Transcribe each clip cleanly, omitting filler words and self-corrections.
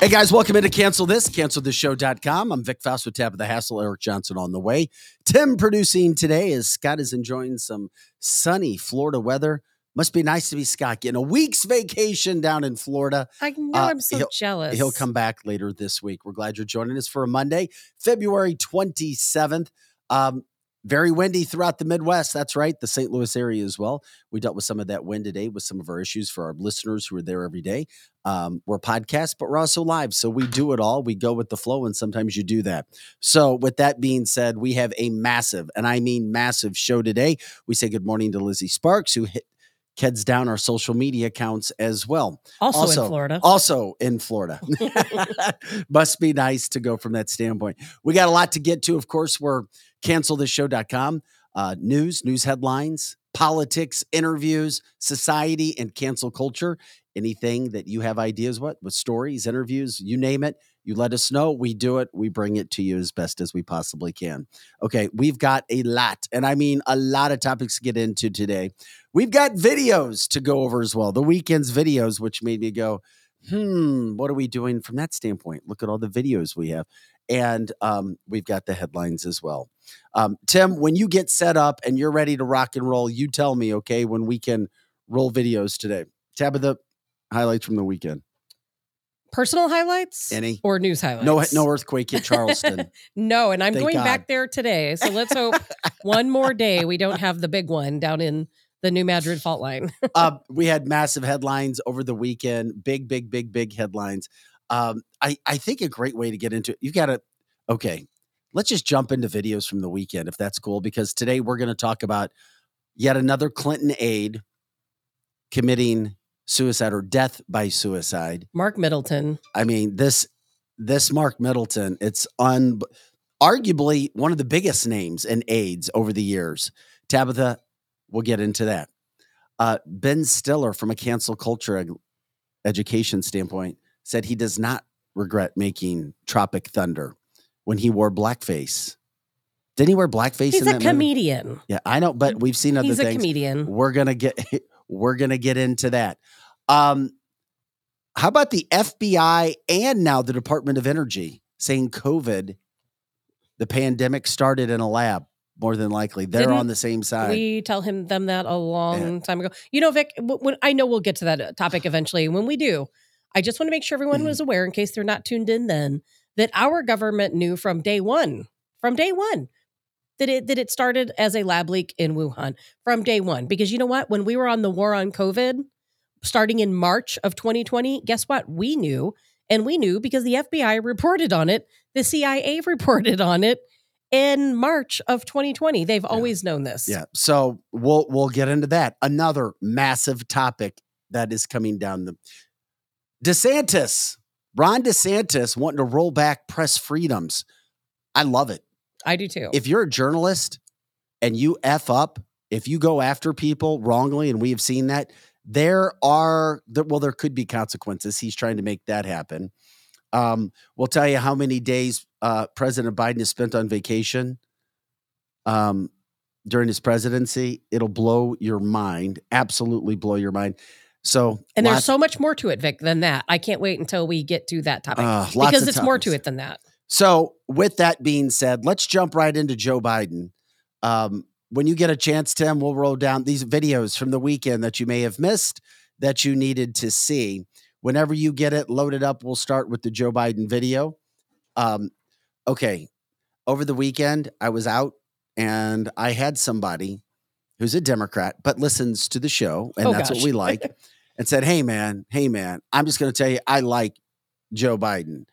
Hey guys, welcome into Cancel This, CancelThisShow.com. I'm Vic Faust with Tab of the Hassle, Eric Johnson on the way. Tim producing today as Scott is enjoying some sunny Florida weather. Must be nice to be Scott getting a week's vacation down in Florida. I know, I'm so jealous. He'll come back later this week. We're glad you're joining us for a Monday, February 27th. Very windy throughout the Midwest. That's right, the St. Louis area as well. We dealt with some of that wind today with some of our issues for our listeners who are there every day. We're podcasts, but we're also live, so we do it all. We go with the flow, and sometimes you do that. So with that being said, we have a massive, and I mean massive, show today. We say good morning to Lizzie Sparks, who hit Keds down our social media accounts as well. Also in Florida. Must be nice to go from that standpoint. We got a lot to get to. Of course, we're CancelThisShow.com. News headlines, politics, interviews, society, and cancel culture. Anything that you have ideas with stories, interviews, you name it, you let us know. We do it. We bring it to you as best as we possibly can. Okay, we've got a lot, and I mean a lot of topics to get into today. We've got videos to go over as well. The weekend's videos, which made me go, what are we doing from that standpoint? Look at all the videos we have. And we've got the headlines as well. Tim, when you get set up and you're ready to rock and roll, you tell me, okay, when we can roll videos today. Tabitha, highlights from the weekend. Personal highlights? Any? Or news highlights? No earthquake at Charleston. No, and I'm Thank God. Back there today. So let's hope one more day we don't have the big one down in the New Madrid fault line. We had massive headlines over the weekend. Big headlines. I think a great way to get into it. Let's just jump into videos from the weekend, if that's cool, because today we're going to talk about yet another Clinton aide committing suicide or death by suicide. Mark Middleton. I mean, this Mark Middleton, it's arguably one of the biggest names in AIDS over the years. Tabitha, we'll get into that. Ben Stiller, from a cancel culture education standpoint, said he does not regret making Tropic Thunder when he wore blackface. Didn't he wear blackface? He's in that comedian. Movie? Yeah, I know, but we've seen other things. He's a comedian. We're gonna get into that. How about the FBI and now the Department of Energy saying COVID, the pandemic, started in a lab? More than likely, they're on the same side. We tell them that a long time ago. You know, Vic, I know we'll get to that topic eventually. When we do, I just want to make sure everyone was aware, in case they're not tuned in then, that our government knew from day one, that it started as a lab leak in Wuhan from day one. Because you know what? When we were on the war on COVID, starting in March of 2020, guess what? We knew. And we knew because the FBI reported on it. The CIA reported on it in March of 2020. They've always known this. Yeah. So we'll get into that. Another massive topic that is coming down the... Ron DeSantis wanting to roll back press freedoms. I love it. I do too. If you're a journalist and you F up, if you go after people wrongly, and we have seen that, there could be consequences. He's trying to make that happen. We'll tell you how many days President Biden has spent on vacation during his presidency. It'll blow your mind. Absolutely blow your mind. And there's so much more to it, Vic, than that. I can't wait until we get to that topic because it's more to it than that. So with that being said, let's jump right into Joe Biden. When you get a chance, Tim, we'll roll down these videos from the weekend that you may have missed that you needed to see. Whenever you get it loaded up, we'll start with the Joe Biden video. Over the weekend, I was out and I had somebody who's a Democrat but listens to the show, and what we like, and said, hey, man, I'm just going to tell you I like Joe Biden.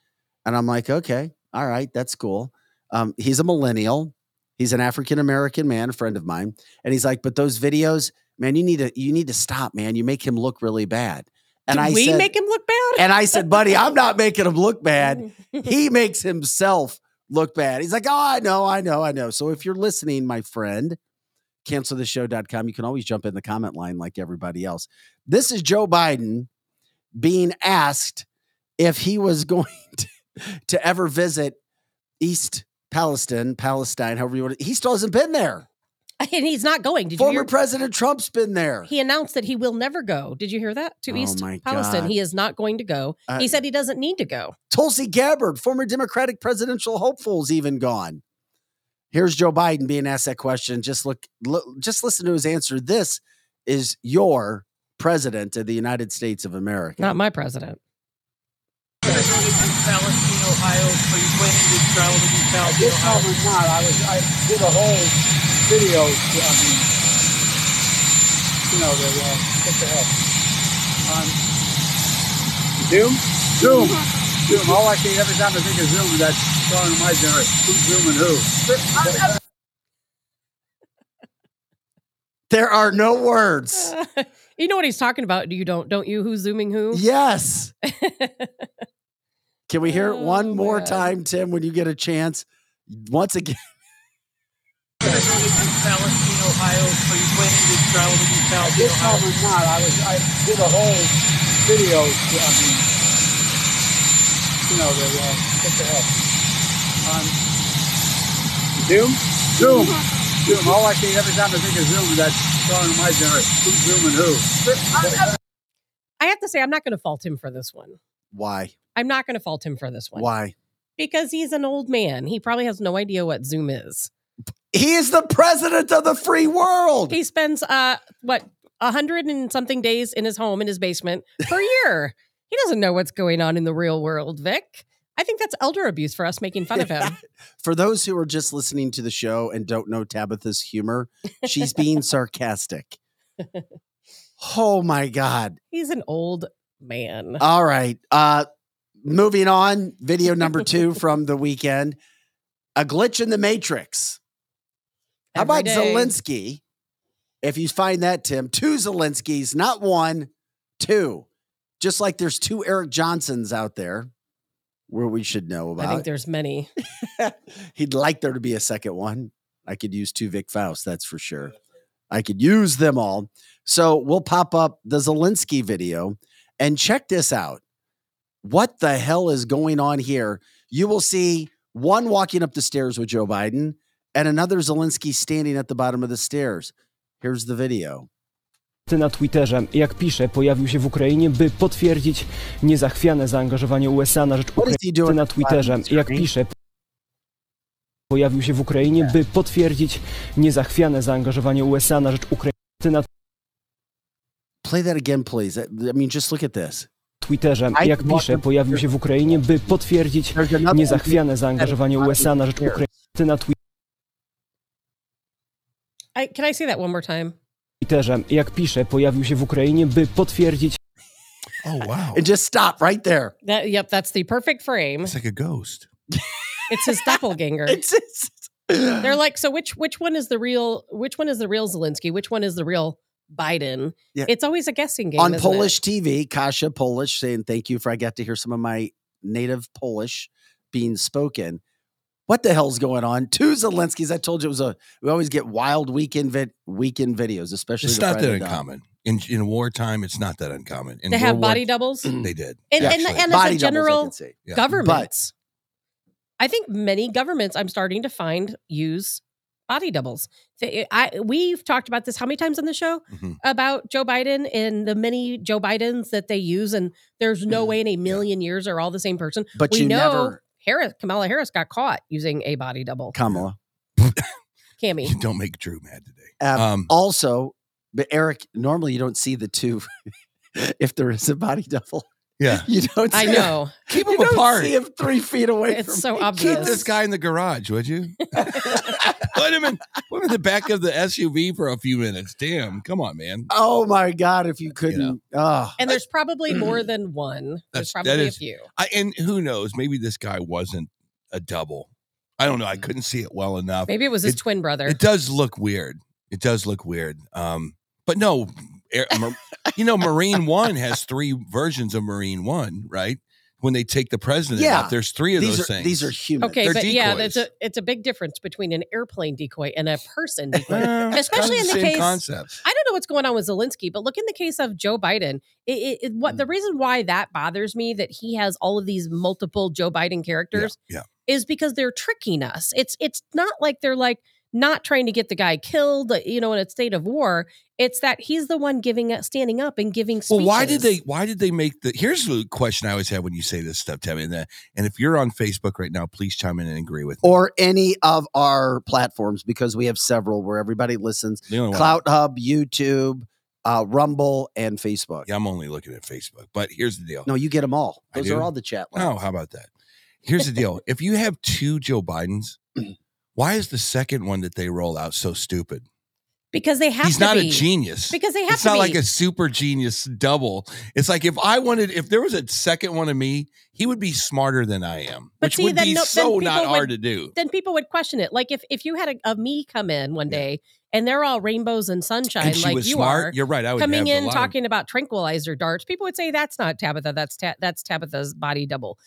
And I'm like, okay, all right, that's cool. He's a millennial. He's an African-American man, a friend of mine. And he's like, but those videos, man, you need to stop, man. You make him look really bad. And I said, make him look bad? And I said, buddy, I'm not making him look bad. He makes himself look bad. He's like, oh, I know. So if you're listening, my friend, CancelThisShow.com. You can always jump in the comment line like everybody else. This is Joe Biden being asked if he was going to to ever visit East Palestine, however you want to. He still hasn't been there. And he's not going. Did you hear? Former President Trump's been there. He announced that he will never go. Did you hear that? To East Palestine. God. He is not going to go. He said he doesn't need to go. Tulsi Gabbard, former Democratic presidential hopeful, is even gone. Here's Joe Biden being asked that question. Just listen to his answer. This is your president of the United States of America. Not my president. Palestine, Ohio. Are you planning to travel to East Palestine, Ohio? I was not. I did a whole video. What the hell? Zoom. All I see every time I think of Zoom is that starting my generation. Who's Zoom and who? There are no words. You know what he's talking about. You don't you? Who's Zooming who? Yes. Can we hear it one more time, Tim, when you get a chance? Once again. Palestine, Ohio. Are you planning to travel to East Palestine, Ohio? I was not. I did a whole video. What the hell? Zoom. All I see every time I think of Zoom is that starting my generation. Who's Zoom and who? I have to say, I'm not going to fault him for this one. Why? I'm not going to fault him for this one. Why? Because he's an old man. He probably has no idea what Zoom is. He is the president of the free world. He spends, 100 and something days in his home, in his basement per year. He doesn't know what's going on in the real world, Vic. I think that's elder abuse for us making fun of him. For those who are just listening to the show and don't know Tabitha's humor, she's being sarcastic. Oh, my God. He's an old man. All right. Moving on, video number 2 from the weekend, a glitch in the Matrix. How about Zelensky? If you find that, Tim, 2 Zelenskys, not 1, 2. Just like there's 2 Eric Johnsons out there where we should know about. I think there's many. He'd like there to be a second one. I could use 2 Vic Faust, that's for sure. I could use them all. So we'll pop up the Zelensky video and check this out. What the hell is going on here? You will see one walking up the stairs with Joe Biden and another Zelensky standing at the bottom of the stairs. Here's the video. Na Twitterze, jak pisze, pojawił się w Ukrainie, by potwierdzić niezachwiane zaangażowanie USA na rzecz Ukrainy. Na Twitterze, jak pisze, pojawił się w Ukrainie, by potwierdzić niezachwiane zaangażowanie USA na rzecz Ukrainy. Play that again, please. I mean, just look at this. Twitterze, jak pisze, pojawił się w Ukrainie, by potwierdzić niezachwiane zaangażowanie USA na rzecz Ukrainy. Can I say that one more time? Twitterze, jak pisze, pojawił się w Ukrainie, by potwierdzić. Oh, wow. And just stop right there. Yep, that's the perfect frame. It's like a ghost. It's his doppelganger. They're like, so which one is the real Zelensky? Which one is the real Biden? Yeah. It's always a guessing game. On Polish TV, Kasia Polish saying thank you for I got to hear some of my native Polish being spoken. What the hell's going on? 2 Zelenskys. I told you it was we always get wild weekend videos, especially. It's not that uncommon. In wartime, it's not that uncommon. They have body doubles? They did. And as a general governments. I think many governments I'm starting to use body doubles. We've talked about this how many times on the show about Joe Biden and the many Joe Bidens that they use. And there's no way in a million years are all the same person. But we know never. Kamala Harris got caught using a body double. Kamala. Cammy. You don't make Drew mad today. Also, but Eric, normally you don't see the 2 if there is a body double. Yeah. You don't see him. Keep him apart. You don't see him 3 feet away from It's so me. Obvious. Keep this guy in the garage, would you? Put him in the back of the SUV for a few minutes. Damn. Come on, man. Oh, my God. If you couldn't. And there's probably more than one. There's probably a few. And who knows? Maybe this guy wasn't a double. I don't know. I couldn't see it well enough. Maybe it was his twin brother. It does look weird. But no. Marine One has 3 versions of Marine One, right? when they take the president out. There's three of those things. These are human. Okay, they're decoys. It's a big difference between an airplane decoy and a person decoy. Especially in the same case. Concept. I don't know what's going on with Zelensky, but look in the case of Joe Biden. The reason why that bothers me, that he has all of these multiple Joe Biden characters, is because they're tricking us. It's not like they're like not trying to get the guy killed, in a state of war. It's that he's the one standing up and giving speeches. Well, why did they make here's the question I always have when you say this stuff, Tab, and if you're on Facebook right now, please chime in and agree with me. Or any of our platforms, because we have several where everybody listens. Clout Hub, YouTube, Rumble, and Facebook. Yeah, I'm only looking at Facebook, but here's the deal. No, you get them all. Those are all the chat lines. Oh, how about that? Here's the deal. If you have two Joe Bidens, why is the second one that they roll out so stupid? Because they have to be. He's not a genius. Because they have to be. It's not like a super genius double. It's like if there was a second one of me, he would be smarter than I am, which would be so not hard to do. Then people would question it. Like if you had a me come in one day and they're all rainbows and sunshine, and like you are. You're right. I would coming in talking about tranquilizer darts. People would say that's not Tabitha. That's Tabitha's body double.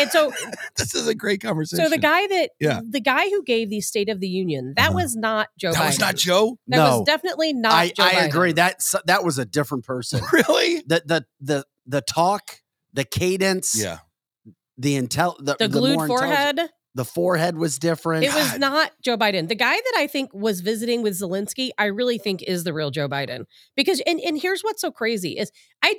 And so this is a great conversation. So the guy who gave the State of the Union, that was not Joe. That Biden. Was not Joe. That no. was definitely not. I agree. That was a different person. Really? The talk, the cadence. Yeah. The glued forehead. The forehead was different. It was not Joe Biden. The guy that I think was visiting with Zelensky, I really think is the real Joe Biden. Because, and here's what's so crazy is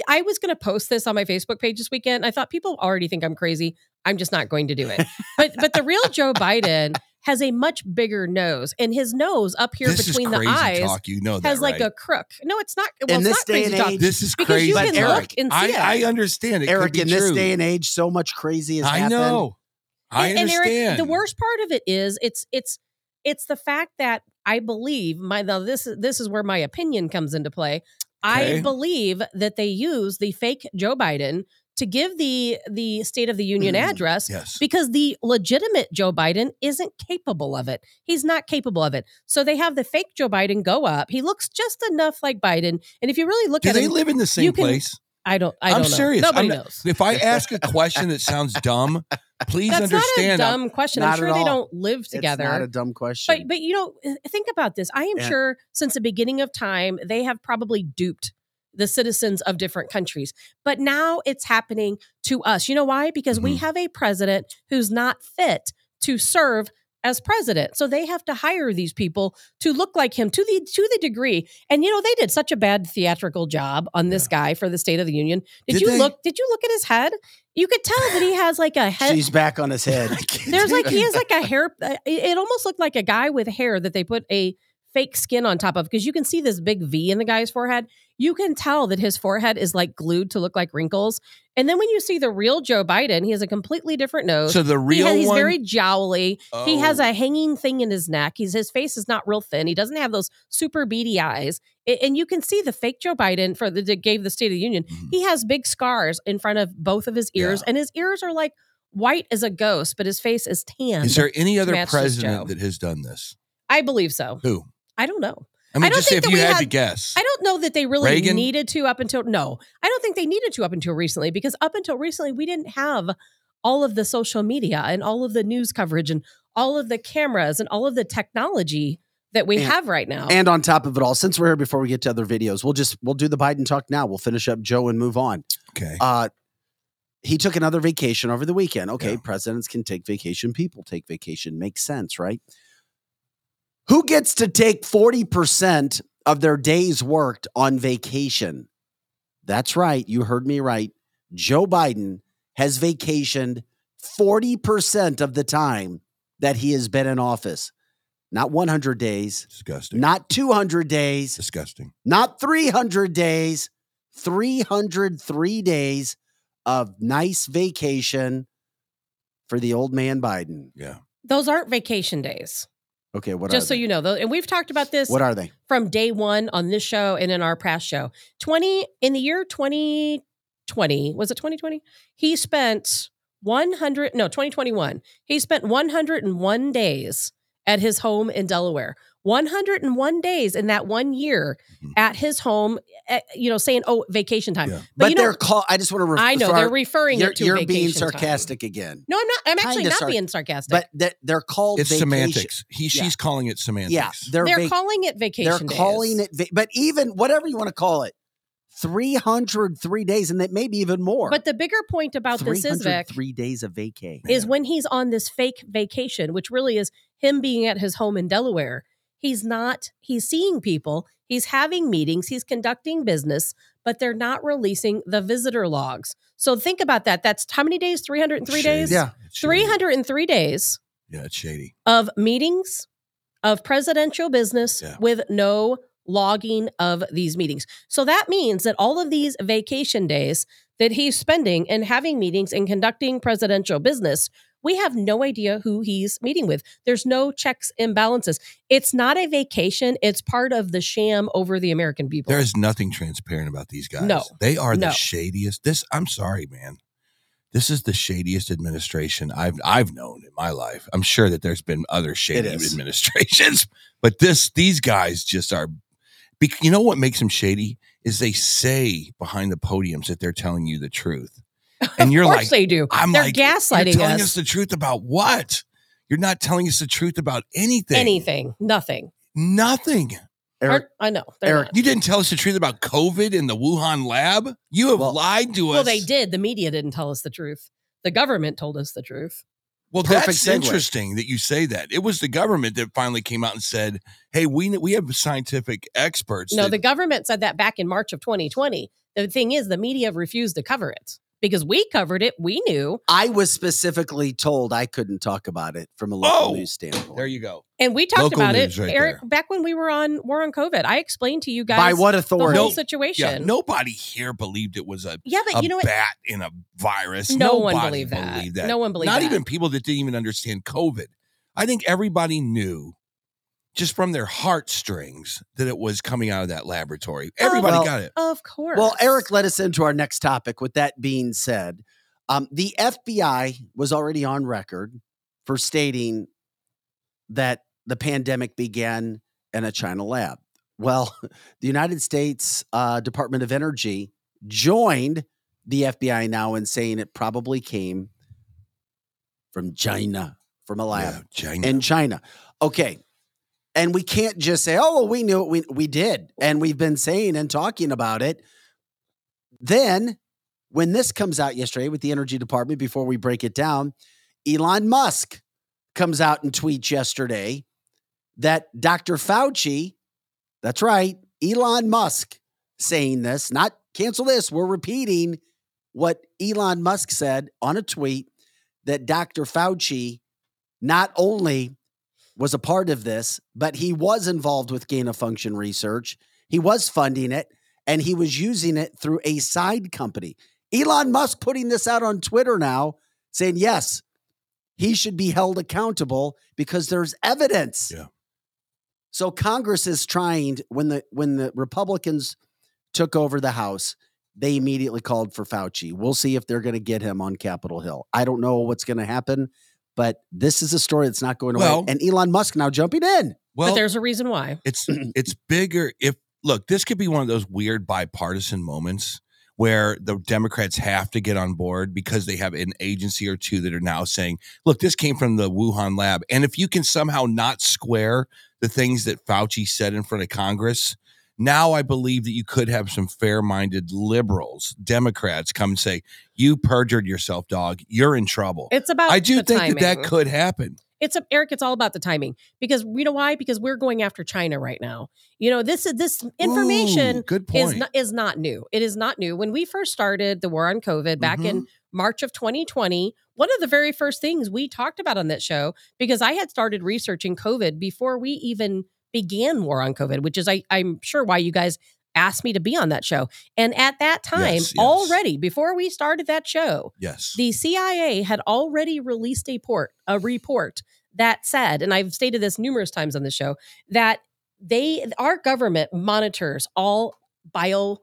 I was going to post this on my Facebook page this weekend. I thought people already think I'm crazy. I'm just not going to do it. But the real Joe Biden has a much bigger nose, and his nose up here this between is crazy the eyes talk. You know that, has like right? a crook. No, it's not. Well, in this it's not day and age, talk, this is because crazy. You can Eric, look and see I understand it. Eric, in this day and age, so much crazy has happened. I know. I understand. And Eric, the worst part of it is it's the fact that I believe this is where my opinion comes into play. Okay. I believe that they use the fake Joe Biden to give the State of the Union address because the legitimate Joe Biden isn't capable of it. He's not capable of it. So they have the fake Joe Biden go up. He looks just enough like Biden. And if you really look at him, do they live in the same place? I don't know. I'm serious. Nobody knows. If I ask a question that sounds dumb, please understand. That's not a dumb question. I'm sure they don't live together. It's not a dumb question. But think about this. I am sure since the beginning of time, they have probably duped the citizens of different countries. But now it's happening to us. You know why? Because we have a president who's not fit to serve as president. So they have to hire these people to look like him to the degree. And they did such a bad theatrical job on this guy for the State of the Union. Did you look at his head? You could tell that he has like a head. She's back on his head. There's like he has like a hair. It almost looked like a guy with hair that they put a fake skin on top of, because you can see this big V in the guy's forehead. You can tell that his forehead is like glued to look like wrinkles. And then when you see the real Joe Biden, he has a completely different nose. So the real he's very jowly. Oh. He has a hanging thing in his neck. His face is not real thin. He doesn't have those super beady eyes. And you can see the fake Joe Biden that gave the State of the Union. Mm-hmm. He has big scars in front of both of his ears, and his ears are like white as a ghost, but his face is tan. Is there any other president that has done this? I believe so. Who? I don't know. I mean, just if you had to guess. I don't know that they really needed to up until... No, I don't think they needed to up until recently, because up until recently, we didn't have all of the social media and all of the news coverage and all of the cameras and all of the technology that we have right now. And on top of it all, since we're here before we get to other videos, we'll do the Biden talk now. We'll finish up Joe and move on. Okay. He took another vacation over the weekend. Okay, presidents can take vacation. People take vacation. Makes sense, right? Who gets to take 40% of their days worked on vacation? That's right. You heard me right. Joe Biden has vacationed 40% of the time that he has been in office. Not 100 days. Disgusting. Not 200 days. Disgusting. Not 300 days. 303 days of nice vacation for the old man Biden. Yeah. Those aren't vacation days. Okay, what are they? Just so you know, though, and we've talked about this. What are they? From day one on this show and in our past show. In the year 2020, was it 2020? He spent 2021. He spent 101 days at his home in Delaware. 101 days in that 1 year at his home, you know, saying, oh, vacation time. Yeah. But you know, they're I just want to refer. I know they're referring it to vacation time. You're being sarcastic again. No, I'm not. I'm actually not being sarcastic. But they're called it's vacation. Semantics. She's calling it semantics. Yeah, they're calling it vacation days. They're calling it, but even whatever you want to call it, 303 days, and that maybe even more. But the bigger point about this is, Vic, 3 days of vacay is when he's on this fake vacation, which really is him being at his home in Delaware. He's not. He's seeing people. He's having meetings. He's conducting business, but they're not releasing the visitor logs. So think about that. That's how many days? 303 days. Yeah, 303 days. Yeah, it's shady. Of meetings, of presidential business with no logging of these meetings. So that means that all of these vacation days that he's spending and having meetings and conducting presidential business, we have no idea who he's meeting with. There's no checks and balances. It's not a vacation. It's part of the sham over the American people. There is nothing transparent about these guys. No, they are the shadiest. I'm sorry, man. This is the shadiest administration I've known in my life. I'm sure that there's been other shady administrations, but these guys just are. You know what makes them shady is they say behind the podiums that they're telling you the truth. And you're like, they do. They're like, gaslighting us. You're telling us the truth about what? You're not telling us the truth about anything. Nothing. Eric, I know. Eric, you didn't tell us the truth about COVID in the Wuhan lab. You have lied to us. Well, they did. The media didn't tell us the truth. The government told us the truth. Well, that's interesting that you say that. It was the government that finally came out and said, hey, we have scientific experts. No, the government said that back in March of 2020. The thing is, the media refused to cover it because we covered it. We knew. I was specifically told I couldn't talk about it from a local news standpoint. There you go. And we talked about it, Eric, back when we were on War on COVID. I explained to you guys by what authority the whole situation. Yeah, nobody here believed it was a you know bat in a virus. No one believed that. No one believed that. Not even people that didn't even understand COVID. I think everybody knew just from their heartstrings that it was coming out of that laboratory. Everybody got it. Of course. Well, Eric led us into our next topic. With that being said, the FBI was already on record for stating that the pandemic began in a China lab. Well, the United States Department of Energy joined the FBI now in saying it probably came from China, from a lab in China. Okay. And we can't just say, oh, well, we knew it. We did. And we've been saying and talking about it. Then when this comes out yesterday with the Energy Department, before we break it down, Elon Musk comes out and tweets yesterday that Dr. Fauci, that's right, Elon Musk saying this, not cancel this. We're repeating what Elon Musk said on a tweet that Dr. Fauci not only was a part of this, but he was involved with gain-of-function research. He was funding it, and he was using it through a side company. Elon Musk putting this out on Twitter now, saying, yes, he should be held accountable because there's evidence. Yeah. So Congress is trying, when the Republicans took over the House, they immediately called for Fauci. We'll see if they're going to get him on Capitol Hill. I don't know what's going to happen. But this is a story that's not going away. Well, and Elon Musk now jumping in. Well, but there's a reason why. It's bigger. If look, this could be one of those weird bipartisan moments where the Democrats have to get on board because they have an agency or two that are now saying, look, this came from the Wuhan lab. And if you can somehow not square the things that Fauci said in front of Congress, now I believe that you could have some fair-minded liberals, Democrats, come and say, you perjured yourself, dog. You're in trouble. It's about I do the think timing. That could happen. Eric, it's all about the timing. Because you know why? Because we're going after China right now. You know, this information is not new. It is not new. When we first started the war on COVID back in March of 2020, one of the very first things we talked about on that show, because I had started researching COVID before we even began War on COVID, which is I'm sure why you guys asked me to be on that show. And at that time, already before we started that show, the CIA had already released a report that said, and I've stated this numerous times on the show, that our government monitors all bio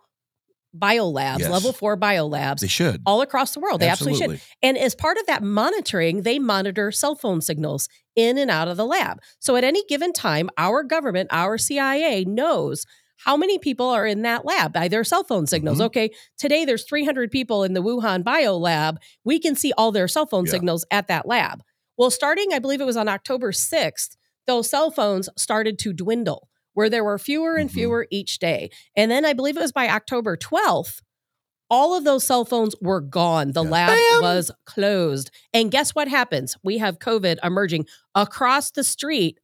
biolabs, yes. level 4 biolabs. They should. All across the world. They absolutely should. And as part of that monitoring, they monitor cell phone signals in and out of the lab. So at any given time, our government, our CIA knows how many people are in that lab by their cell phone signals. Mm-hmm. Okay, today there's 300 people in the Wuhan biolab. We can see all their cell phone yeah. signals at that lab. Well, starting, I believe it was on October 6th, those cell phones started to dwindle, where there were fewer and fewer each day. And then I believe it was by October 12th, all of those cell phones were gone. The lab was closed. And guess what happens? We have COVID emerging across the street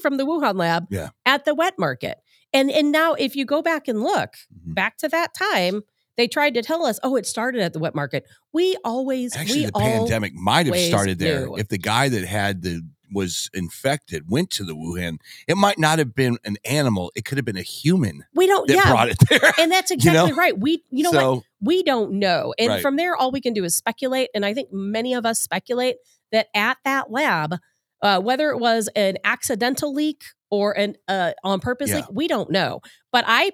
from the Wuhan lab at the wet market. And now if you go back and look back to that time, they tried to tell us, oh, it started at the wet market. The pandemic might have started there. If the guy that was infected, went to the Wuhan, it might not have been an animal. It could have been a human brought it there. And that's exactly right. We don't know. And from there, all we can do is speculate. And I think many of us speculate that at that lab, whether it was an accidental leak or an on purpose leak, we don't know. But I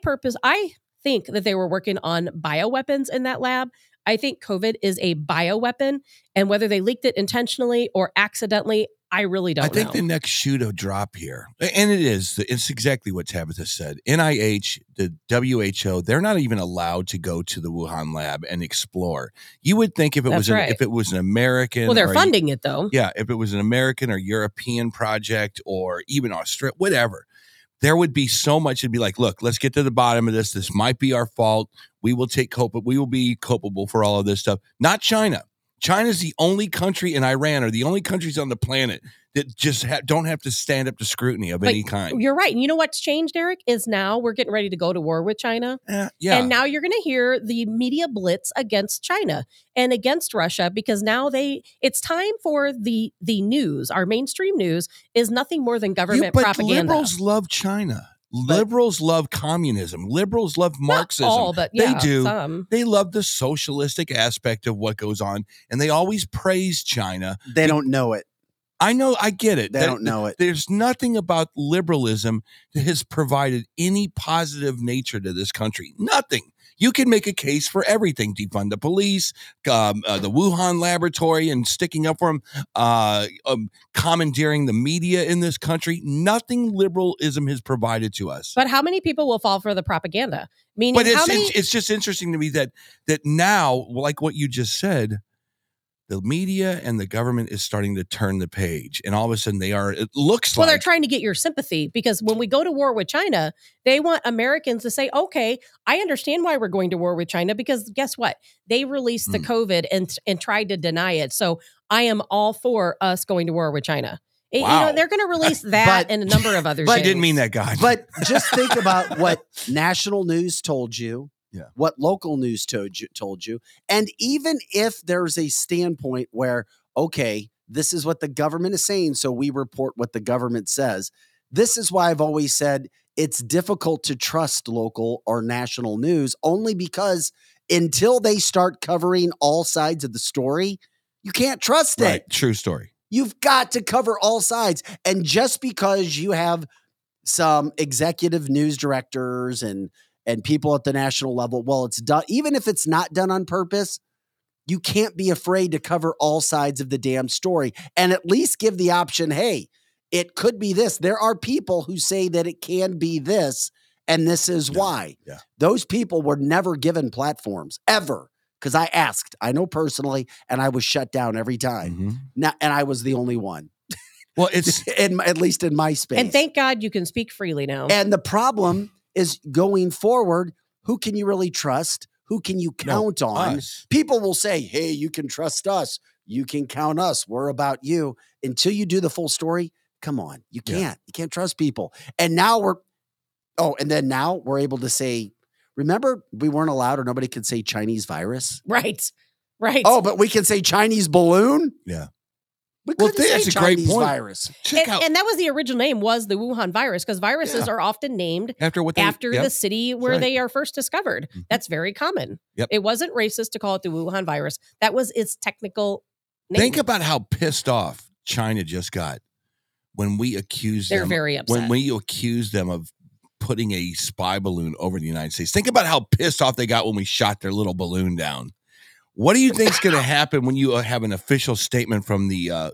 think that they were working on bioweapons in that lab. I think COVID is a bioweapon. And whether they leaked it intentionally or accidentally, I really don't know. I think the next shoe to drop here, and it's exactly what Tabitha said. NIH, the WHO, they're not even allowed to go to the Wuhan lab and explore. You would think if it was an American. Well, they're funding it though. Yeah. If it was an American or European project or even Australia, whatever, there would be so much. It'd be like, look, let's get to the bottom of this. This might be our fault. We will be culpable for all of this stuff. Not China. China's the only country, and Iran are the only countries on the planet that just don't have to stand up to scrutiny of any kind. You're right. And you know what's changed, Eric, is now we're getting ready to go to war with China. And now you're going to hear the media blitz against China and against Russia, because now it's time for the news. Our mainstream news is nothing more than government propaganda. Liberals love China. Liberals love communism. Liberals love Marxism. Not all, but they do. Some. They love the socialistic aspect of what goes on, and they always praise China. They don't know it. I know. I get it. They don't know it. There's nothing about liberalism that has provided any positive nature to this country. Nothing. You can make a case for everything. Defund the police, the Wuhan laboratory and sticking up for them, commandeering the media in this country. Nothing liberalism has provided to us. But how many people will fall for the propaganda? Meaning, it's just interesting to me that now, like what you just said, the media and the government is starting to turn the page. And all of a sudden they're trying to get your sympathy, because when we go to war with China, they want Americans to say, okay, I understand why we're going to war with China, because guess what? They released the COVID and tried to deny it. So I am all for us going to war with China. Wow. You know, they're going to release that and a number of other things. I didn't mean that, guy. But just think about what national news told you. Yeah. What local news told you. And even if there's a standpoint where, okay, this is what the government is saying, so we report what the government says. This is why I've always said it's difficult to trust local or national news, only because until they start covering all sides of the story, you can't trust it. Right. True story. You've got to cover all sides. And just because you have some executive news directors and people at the national level, well, it's done. Even if it's not done on purpose, you can't be afraid to cover all sides of the damn story and at least give the option, hey, it could be this. There are people who say that it can be this, and this is why. Yeah. Those people were never given platforms, ever, because I asked. I know personally, and I was shut down every time. Mm-hmm. Now, and I was the only one. Well, it's at least in my space. And thank God you can speak freely now. And the problem is going forward, who can you really trust? Who can you count on? Us. People will say, hey, you can trust us. You can count us. We're about you. Until you do the full story, come on. You can't. Yeah. You can't trust people. And now we're able to say, remember, we weren't allowed, or nobody could say Chinese virus. Right. Oh, but we can say Chinese balloon? Yeah. That's a great point. Virus. And that was the original name, was the Wuhan virus, because viruses are often named after the city where they are first discovered. Mm-hmm. That's very common. Yep. It wasn't racist to call it the Wuhan virus. That was its technical name. Think about how pissed off China just got when we accused them. They're very upset. When we accused them of putting a spy balloon over the United States. Think about how pissed off they got when we shot their little balloon down. What do you think is going to happen when you have an official statement from the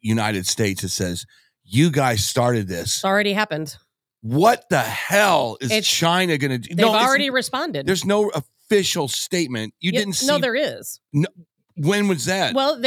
United States that says, you guys started this? It's already happened. What the hell is China going to do? They've already responded. There's no official statement. You didn't see. No, there is. No. When was that? Well,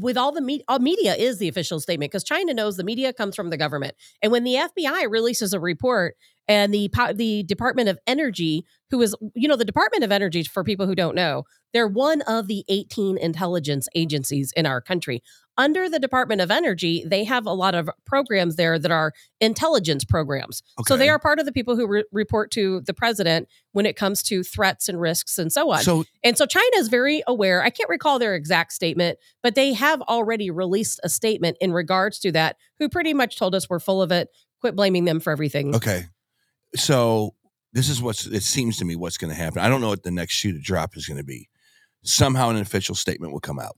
with all the media is the official statement, because China knows the media comes from the government. And when the FBI releases a report and the Department of Energy, who is, the Department of Energy, for people who don't know, they're one of the 18 intelligence agencies in our country. Under the Department of Energy, they have a lot of programs there that are intelligence programs. Okay. So they are part of the people who report to the president when it comes to threats and risks and so on. So China is very aware. I can't recall their exact statement, but they have already released a statement in regards to that, who pretty much told us we're full of it. Quit blaming them for everything. Okay. So this is it seems to me what's going to happen. I don't know what the next shoe to drop is going to be. Somehow an official statement will come out.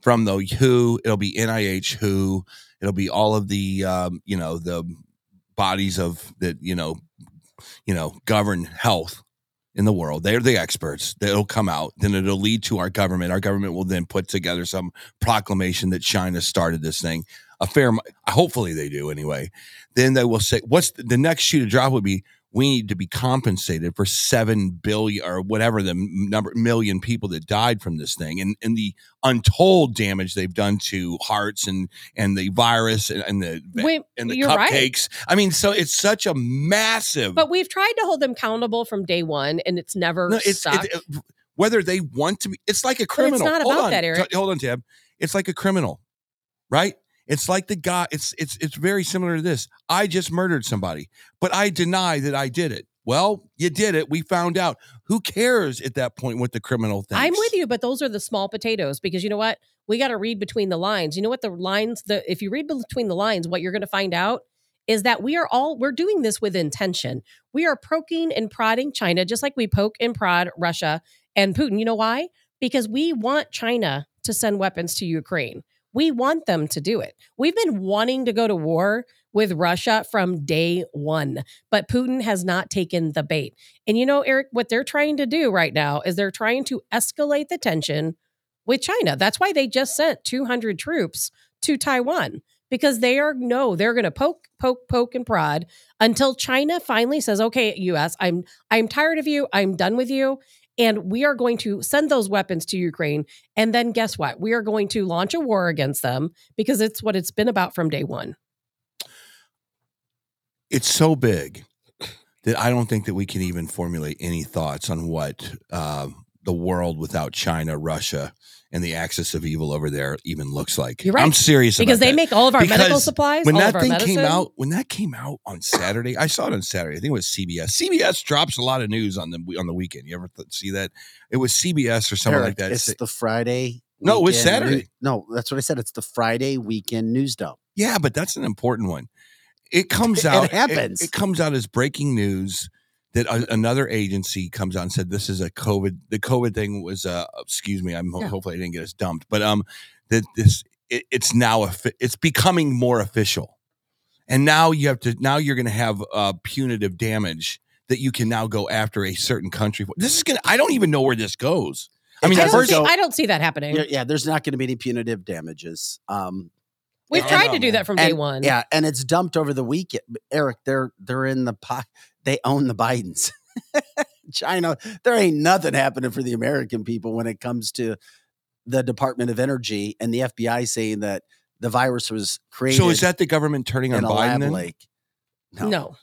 From the WHO, it'll be NIH WHO, it'll be all of the, the bodies of that, govern health in the world. They're the experts. That'll come out. Then it'll lead to our government. Our government will then put together some proclamation that China started this thing. Hopefully they do anyway. Then they will say, what's the next shoe to drop would be, we need to be compensated for 7 billion or whatever the million people that died from this thing and the untold damage they've done to hearts and the virus and the cupcakes. Right. I mean, so it's such a massive. But we've tried to hold them accountable from day one, and it's never stuck. Whether they want to be, it's like a criminal. But it's not about that, Eric. Hold on, Tab. It's like a criminal, right? It's like the guy, it's very similar to this. I just murdered somebody, but I deny that I did it. Well, you did it. We found out. Who cares at that point what the criminal thinks? I'm with you, but those are the small potatoes because you know what? We got to read between the lines. You know what if you read between the lines, what you're going to find out is that we're doing this with intention. We are poking and prodding China just like we poke and prod Russia and Putin. You know why? Because we want China to send weapons to Ukraine. We want them to do it. We've been wanting to go to war with Russia from day one, but Putin has not taken the bait. And you know, Eric, what they're trying to do right now is they're trying to escalate the tension with China. That's why they just sent 200 troops to Taiwan, because they're going to poke and prod until China finally says, okay, U.S., I'm tired of you. I'm done with you. And we are going to send those weapons to Ukraine. And then guess what? We are going to launch a war against them because it's what it's been about from day one. It's so big that I don't think that we can even formulate any thoughts on what the world without China, Russia, and the axis of evil over there even looks like. You're right. I'm serious because about that. Because they make all of our medical supplies, when all that of our thing medicine. When that came out on Saturday, I saw it on Saturday. I think it was CBS. CBS drops a lot of news on the weekend. You ever see that? It was CBS or something like that. It's the Friday. No, it was Saturday. No, that's what I said. It's the Friday weekend news dump. Yeah, but that's an important one. It comes out. It happens. It comes out as breaking news. That another agency comes out and said, this is a COVID. The COVID thing was, hopefully I didn't get us dumped, but that it's becoming more official. And now you're going to have punitive damage that you can now go after a certain country. I don't even know where this goes. I mean, I don't see that happening. Yeah. There's not going to be any punitive damages. We've tried to do that from day one. Yeah. And it's dumped over the weekend. Eric, they're in the pot. They own the Bidens. China, there ain't nothing happening for the American people when it comes to the Department of Energy and the FBI saying that the virus was created. So is that the government turning on Biden? No.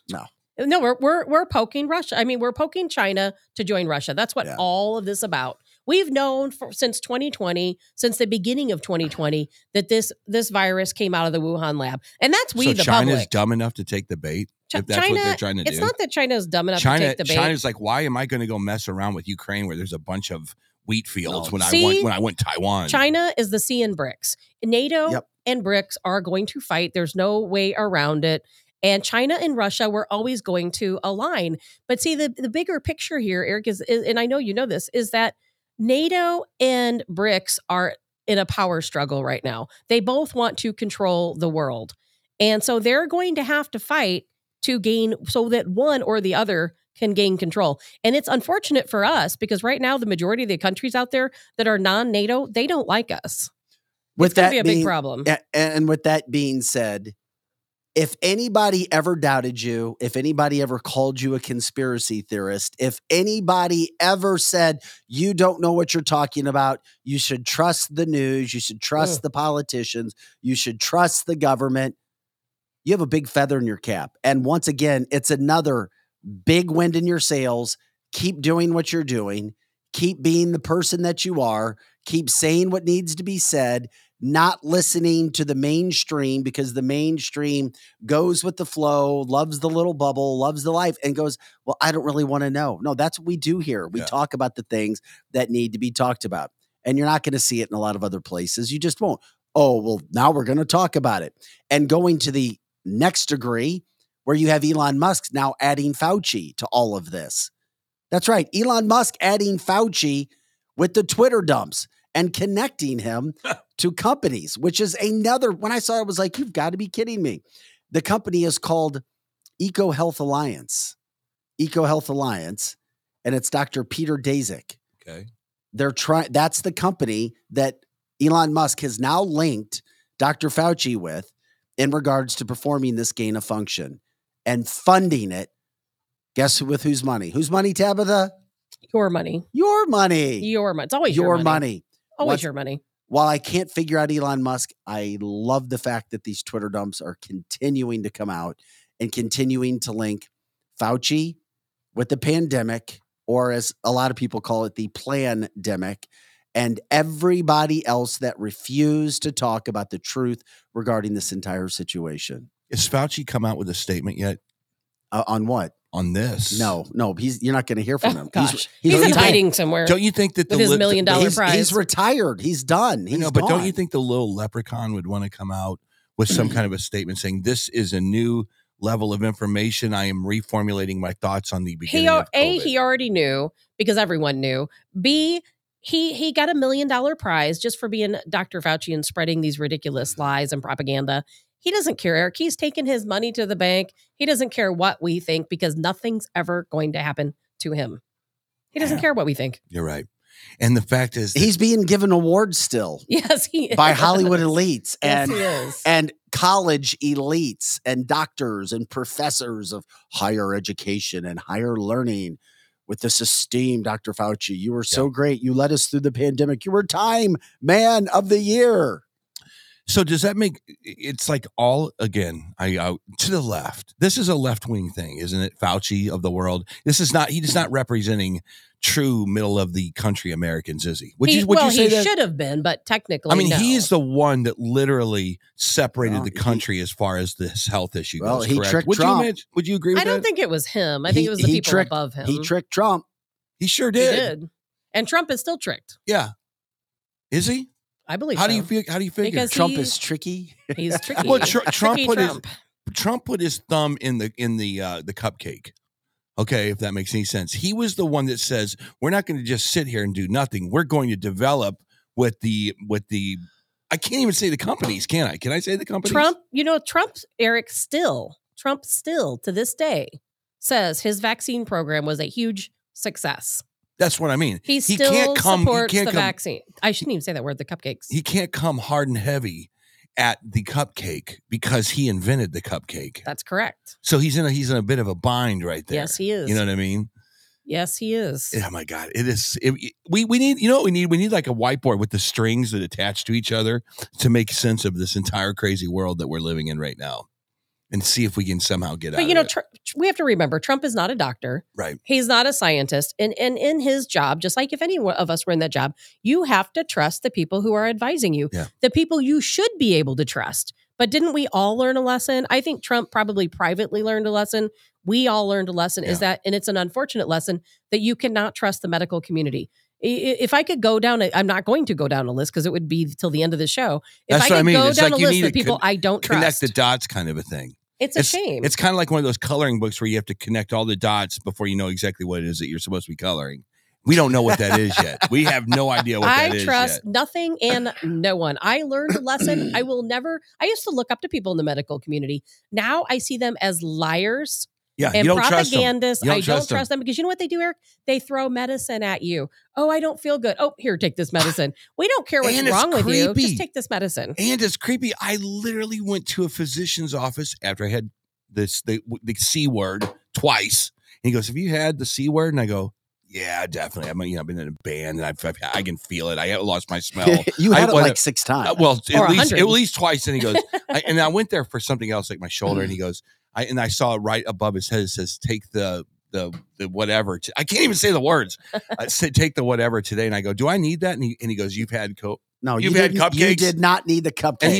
We're poking Russia. I mean, we're poking China to join Russia. That's what all of this about. We've known since the beginning of 2020, that this virus came out of the Wuhan lab, and that's the China's public. Dumb enough to take the bait. If that's what they're trying to do. It's not that China is dumb enough to take the bait. China's like, why am I going to go mess around with Ukraine where there's a bunch of wheat fields when I went Taiwan? China is the C in BRICS. NATO and BRICS are going to fight. There's no way around it. And China and Russia were always going to align. But see, the bigger picture here, Eric, is, and I know you know this, is that NATO and BRICS are in a power struggle right now. They both want to control the world. And so they're going to have to fight to gain, so that one or the other can gain control. And it's unfortunate for us because right now the majority of the countries out there that are non-NATO, they don't like us. It's going to be a big problem. And with that being said, if anybody ever doubted you, if anybody ever called you a conspiracy theorist, if anybody ever said you don't know what you're talking about, you should trust the news, you should trust the politicians, you should trust the government, you have a big feather in your cap. And once again, it's another big wind in your sails. Keep doing what you're doing. Keep being the person that you are. Keep saying what needs to be said. Not listening to the mainstream, because the mainstream goes with the flow, loves the little bubble, loves the life, and goes, well, I don't really want to know. No, that's what we do here. We talk about the things that need to be talked about. And you're not going to see it in a lot of other places. You just won't. Oh, well, now we're going to talk about it. And going to the next degree where you have Elon Musk now adding Fauci to all of this. That's right. Elon Musk adding Fauci with the Twitter dumps and connecting him to companies, which is another, when I saw it, I was like, you've got to be kidding me. The company is called EcoHealth Alliance, and it's Dr. Peter Daszak. Okay. That's the company that Elon Musk has now linked Dr. Fauci with in regards to performing this gain of function and funding it. Guess with whose money? Whose money, Tabitha? Your money. It's always your money. While I can't figure out Elon Musk, I love the fact that these Twitter dumps are continuing to come out and continuing to link Fauci with the pandemic, or as a lot of people call it, the plandemic, and everybody else that refused to talk about the truth regarding this entire situation. Has Fauci come out with a statement yet? On what? On this? No, you're not going to hear from him. Gosh. He's hiding somewhere. Don't you think that with his $1 million prize? He's retired. He's done. He's gone. But don't you think the little leprechaun would want to come out with some kind of a statement saying this is a new level of information? I am reformulating my thoughts on the beginning of COVID. A, he already knew because everyone knew. B, he got a $1 million prize just for being Dr. Fauci and spreading these ridiculous lies and propaganda. He doesn't care, Eric. He's taken his money to the bank. He doesn't care what we think because nothing's ever going to happen to him. He doesn't care what we think. You're right. And the fact is, he's being given awards still. Yes, he is. By Hollywood elites and college elites and doctors and professors of higher education and higher learning. With this esteem, Dr. Fauci, you were so great. You led us through the pandemic. You were Time Man of the Year. So does that make, it's like all, again, I to the left. This is a left-wing thing, isn't it? Fauci of the world. He's not representing true middle of the country Americans, is he? He should have been, but technically, no. He is the one that literally separated the country as far as this health issue goes, correct? Tricked Trump. Would you agree with that? I don't think it was him. I think it was the people above him. He tricked Trump. He sure did. He did. And Trump is still tricked. Yeah. Is he? I believe so. How do you figure? Because Trump is tricky. He's tricky. Well, Trump put his thumb in the cupcake. Okay, if that makes any sense. He was the one that says, we're not going to just sit here and do nothing. We're going to develop with the I can't even say the companies, can I? Can I say the companies? Trump, Eric, still to this day says his vaccine program was a huge success. That's what I mean. He still supports the vaccine. I shouldn't even say that word, the cupcakes. He can't come hard and heavy at the cupcake because he invented the cupcake. That's correct. So he's in a bit of a bind right there. Yes, he is. You know what I mean? Yes, he is. Oh my God. It is. We need, you know what we need? We need like a whiteboard with the strings that attach to each other to make sense of this entire crazy world that we're living in right now. And see if we can somehow get out of it. But, we have to remember, Trump is not a doctor. Right. He's not a scientist. And in his job, just like if any of us were in that job, you have to trust the people who are advising you, the people you should be able to trust. But didn't we all learn a lesson? I think Trump probably privately learned a lesson. We all learned a lesson is that, and it's an unfortunate lesson, that you cannot trust the medical community. If I could go down, I'm not going to go down a list because it would be till the end of the show. If I could go down a list of people I don't trust. Connect the dots kind of a thing. It's a shame. It's kind of like one of those coloring books where you have to connect all the dots before you know exactly what it is that you're supposed to be coloring. We don't know what that is yet. We have no idea what that is. I trust nothing and no one. I learned a lesson. I used to look up to people in the medical community. Now I see them as liars. Yeah, and you don't propagandists. I don't trust them because you know what they do, Eric? They throw medicine at you. Oh, I don't feel good. Oh, here, take this medicine. We don't care what's wrong with you. Just take this medicine. And it's creepy. I literally went to a physician's office after I had this the C word twice. And he goes, "Have you had the C word?" And I go, "Yeah, definitely. I've been in a band, and I can feel it. I lost my smell." You had it like 6 times. Well, at least twice. And he goes, and I went there for something else, like my shoulder. And he goes. I saw right above his head, it says, "Take the whatever." I can't even say the words. I said, "Take the whatever today." And I go, "Do I need that?" And he goes, "You've had cupcakes. You did not need the cupcakes." And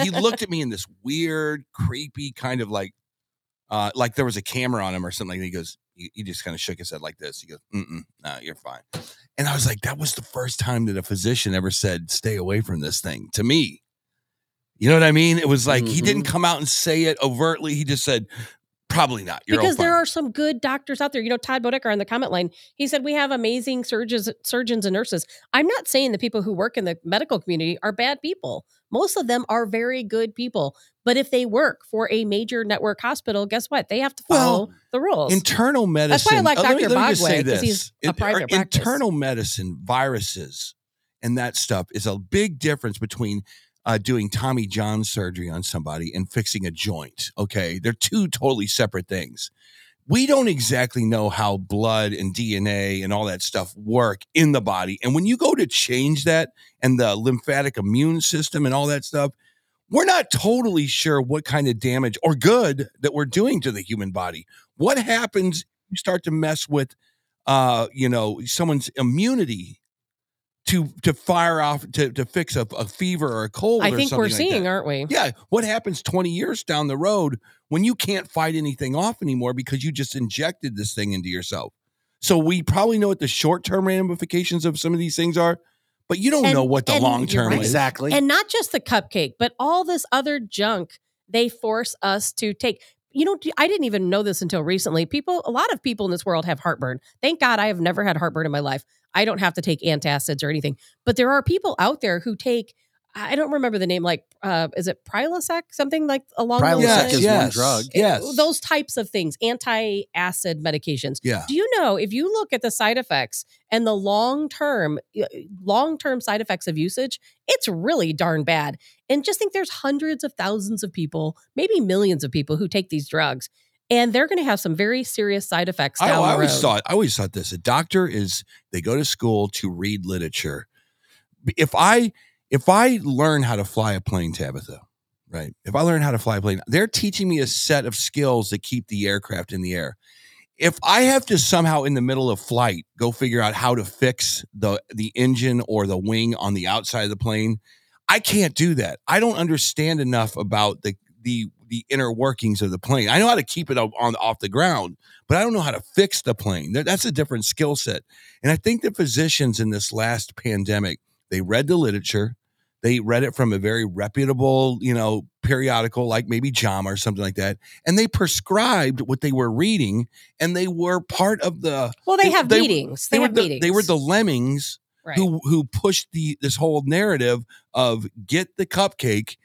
he looked at me in this weird, creepy kind of like there was a camera on him or something. And he goes, he just kind of shook his head like this. He goes, "No, you're fine." And I was like, that was the first time that a physician ever said, "Stay away from this thing," to me. You know what I mean? It was like he didn't come out and say it overtly. He just said, probably not. Because there are some good doctors out there. You know, Todd Bodecker on the comment line, he said, we have amazing surgeons and nurses. I'm not saying the people who work in the medical community are bad people. Most of them are very good people. But if they work for a major network hospital, guess what? They have to follow the rules. Internal medicine. That's why I like Dr. Bogway, because he's a private practice. Internal medicine, viruses, and that stuff is a big difference between doing Tommy John surgery on somebody and fixing a joint. Okay. They're two totally separate things. We don't exactly know how blood and DNA and all that stuff work in the body. And when you go to change that and the lymphatic immune system and all that stuff, we're not totally sure what kind of damage or good that we're doing to the human body. What happens if you start to mess with, someone's immunity to fire off, to fix a fever or a cold or something like that. I think we're seeing, aren't we? Yeah. What happens 20 years down the road when you can't fight anything off anymore because you just injected this thing into yourself? So we probably know what the short-term ramifications of some of these things are, but you don't know what the long-term is. Exactly. And not just the cupcake, but all this other junk they force us to take. You know, I didn't even know this until recently. A lot of people in this world have heartburn. Thank God I have never had heartburn in my life. I don't have to take antacids or anything. But there are people out there who take, I don't remember the name, like, is it Prilosec? Something like along those lines? Prilosec is one drug. Yes. Those types of things, anti-acid medications. Yeah. Do you know, if you look at the side effects and the long-term side effects of usage, it's really darn bad. And just think there's hundreds of thousands of people, maybe millions of people who take these drugs, and they're going to have some very serious side effects down the road. I always thought this. A doctor they go to school to read literature. If I learn how to fly a plane, Tabitha, right? If I learn how to fly a plane, they're teaching me a set of skills that keep the aircraft in the air. If I have to somehow in the middle of flight go figure out how to fix the engine or the wing on the outside of the plane, I can't do that. I don't understand enough about the inner workings of the plane. I know how to keep it off the ground, but I don't know how to fix the plane. That's a different skill set. And I think the physicians in this last pandemic, they read the literature. They read it from a very reputable, periodical, like maybe JAMA or something like that. And they prescribed what they were reading, and they were part of the... Well, they have meetings. They have meetings. They were the lemmings, right, who pushed this whole narrative of get the cupcake,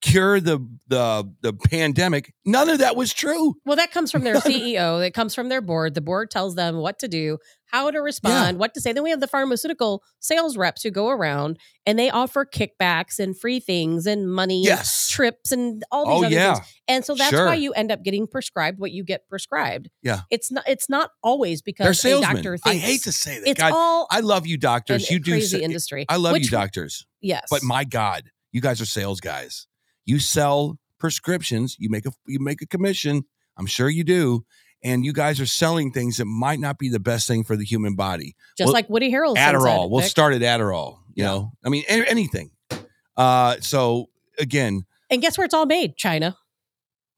cure the pandemic. None of that was true. Well, that comes from their CEO. That comes from their board. The board tells them what to do, how to respond, what to say. Then we have the pharmaceutical sales reps who go around and they offer kickbacks and free things and money, trips and all these other things. And so that's why you end up getting prescribed what you get prescribed. Yeah. It's not always because a doctor thinks. I hate to say that. It's God, all I love you doctors. You do crazy industry. I love you doctors. Yes. But my God, you guys are sales guys. You sell prescriptions, you make a commission, I'm sure you do, and you guys are selling things that might not be the best thing for the human body. Just like Woody Harrelson said. Adderall, we'll start at Adderall, you know? I mean, anything. So, again. And guess where it's all made? China.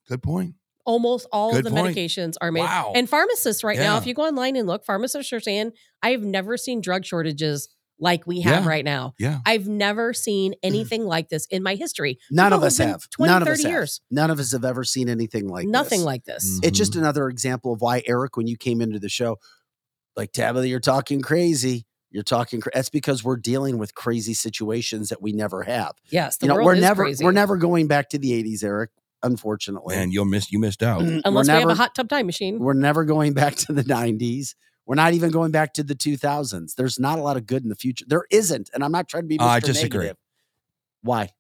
Good point. Almost all of the medications are made. Wow. And pharmacists right now, if you go online and look, pharmacists are saying, I've never seen drug shortages like we have right now. Yeah. I've never seen anything like this in my history. None of us have. 20, 30 years. None of us have ever seen anything like this. Nothing like this. Mm-hmm. It's just another example of why, Eric, when you came into the show, like, Tabitha, you're talking crazy. You're talking. That's because we're dealing with crazy situations that we never have. Yes, the world is crazy. We're never going back to the 80s, Eric. Unfortunately, and you missed out. Unless we have a hot tub time machine, we're never going back to the 90s. We're not even going back to the 2000s. There's not a lot of good in the future. There isn't, and I'm not trying to be. I disagree. Negative. Why?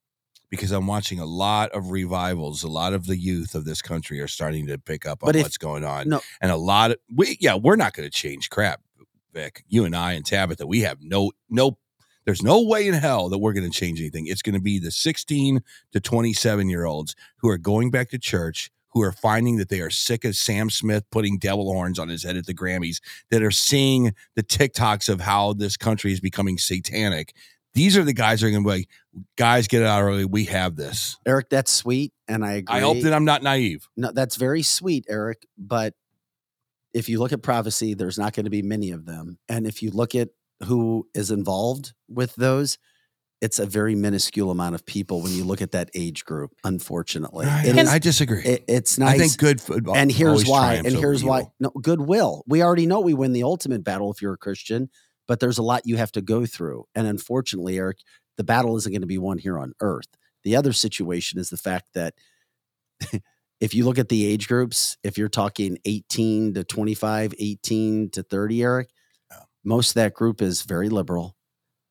Because I'm watching a lot of revivals. A lot of the youth of this country are starting to pick up on what's going on. No. And a lot of we're not going to change crap, Vic. You and I and Tabitha, we have no. There's no way in hell that we're going to change anything. It's going to be the 16 to 27-year-olds who are going back to church, who are finding that they are sick of Sam Smith putting devil horns on his head at the Grammys, that are seeing the TikToks of how this country is becoming satanic. These are the guys that are going to be like, guys, get it out early. We have this. Eric, that's sweet, and I agree. I hope that I'm not naive. No, that's very sweet, Eric, but if you look at prophecy, there's not going to be many of them. And if you look at who is involved with those, it's a very minuscule amount of people when you look at that age group, unfortunately. I disagree. It's nice. I think good football. And here's why. And here's why. No, goodwill. We already know we win the ultimate battle if you're a Christian, but there's a lot you have to go through. And unfortunately, Eric, the battle isn't going to be won here on earth. The other situation is the fact that if you look at the age groups, if you're talking 18 to 25, 18 to 30, Eric, most of that group is very liberal.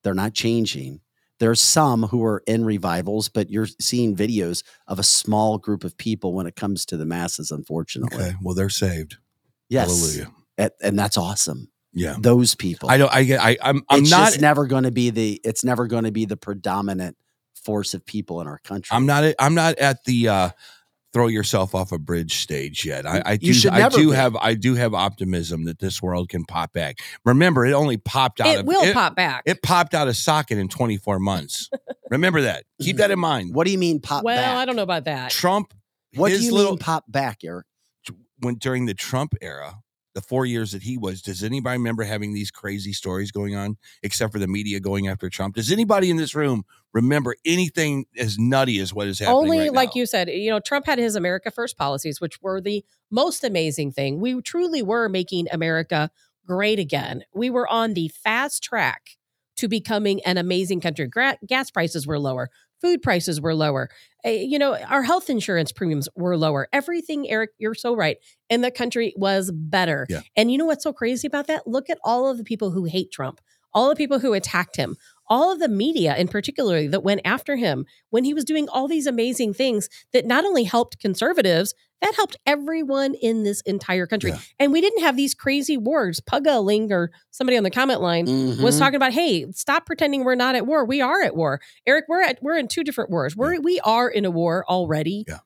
They're not changing. There are some who are in revivals, but you're seeing videos of a small group of people when it comes to the masses, unfortunately. Okay. Well, they're saved. Yes. Hallelujah. And that's awesome. Yeah. Those people. It's never going to be the predominant force of people in our country. I'm not at the throw yourself off a bridge stage yet. I do have optimism that this world can pop back. Remember, it only popped out. Pop back. It popped out of socket in 24 months. Remember that. Keep that in mind. What do you mean pop back? Well, I don't know about that. Trump. What do you mean pop back, Eric? When during the Trump era, the 4 years that he was, does anybody remember having these crazy stories going on except for the media going after Trump? Does anybody in this room remember anything as nutty as what is happening Only right like now? You said, Trump had his America First policies, which were the most amazing thing. We truly were making America great again. We were on the fast track to becoming an amazing country. Gas prices were lower. Food prices were lower. Our health insurance premiums were lower. Everything, Eric, you're so right. And the country was better. Yeah. And you know what's so crazy about that? Look at all of the people who hate Trump, all the people who attacked him, all of the media in particular that went after him when he was doing all these amazing things that not only helped conservatives, that helped everyone in this entire country. Yeah. And we didn't have these crazy wars. Pugga Ling or somebody on the comment line was talking about, hey, stop pretending we're not at war. We are at war. Eric, we're in two different wars. We are in a war already. Yeah.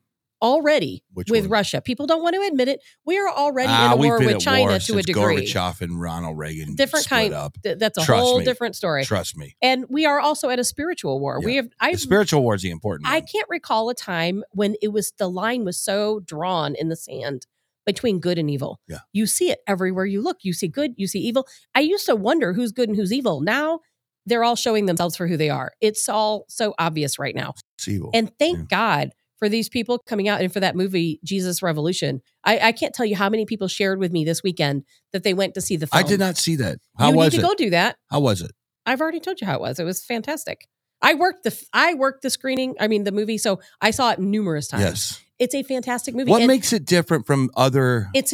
Already Which with one? Russia. People don't want to admit it. We are already in a war with China war to a degree. Gorbachev and Ronald Reagan different split kind, up. That's a Trust whole me. Different story. Trust me. And we are also at a spiritual war. Yeah. The spiritual war is the important one. I can't recall a time when the line was so drawn in the sand between good and evil. Yeah. You see it everywhere you look. You see good, you see evil. I used to wonder who's good and who's evil. Now they're all showing themselves for who they are. It's all so obvious right now. It's evil. And thank God for these people coming out and for that movie, Jesus Revolution. I can't tell you how many people shared with me this weekend that they went to see the film. I did not see that. How was it? You need to go do that. How was it? I've already told you how it was. It was fantastic. I worked the screening, I mean the movie, so I saw it numerous times. Yes. It's a fantastic movie. What makes it different from other religious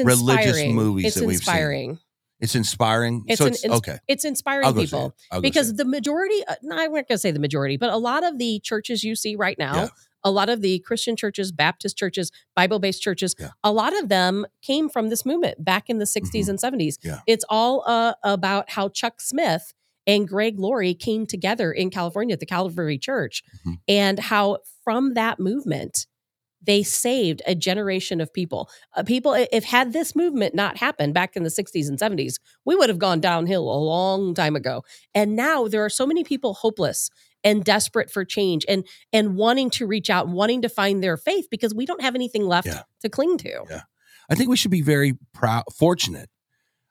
movies that we've seen? It's inspiring. It's inspiring people because the majority, no, I weren't going to say the majority, but a lot of the churches you see right now, yeah. A lot of the Christian churches, Baptist churches, Bible-based churches, yeah. A lot of them came from this movement back in the 60s and 70s. Yeah. It's all about how Chuck Smith and Greg Laurie came together in California at the Calvary Church and how from that movement, they saved a generation of people. People, if had this movement not happened back in the 60s and 70s, we would have gone downhill a long time ago. And now there are so many people hopeless and desperate for change and wanting to reach out, wanting to find their faith because we don't have anything left to cling to. Yeah. I think we should be very fortunate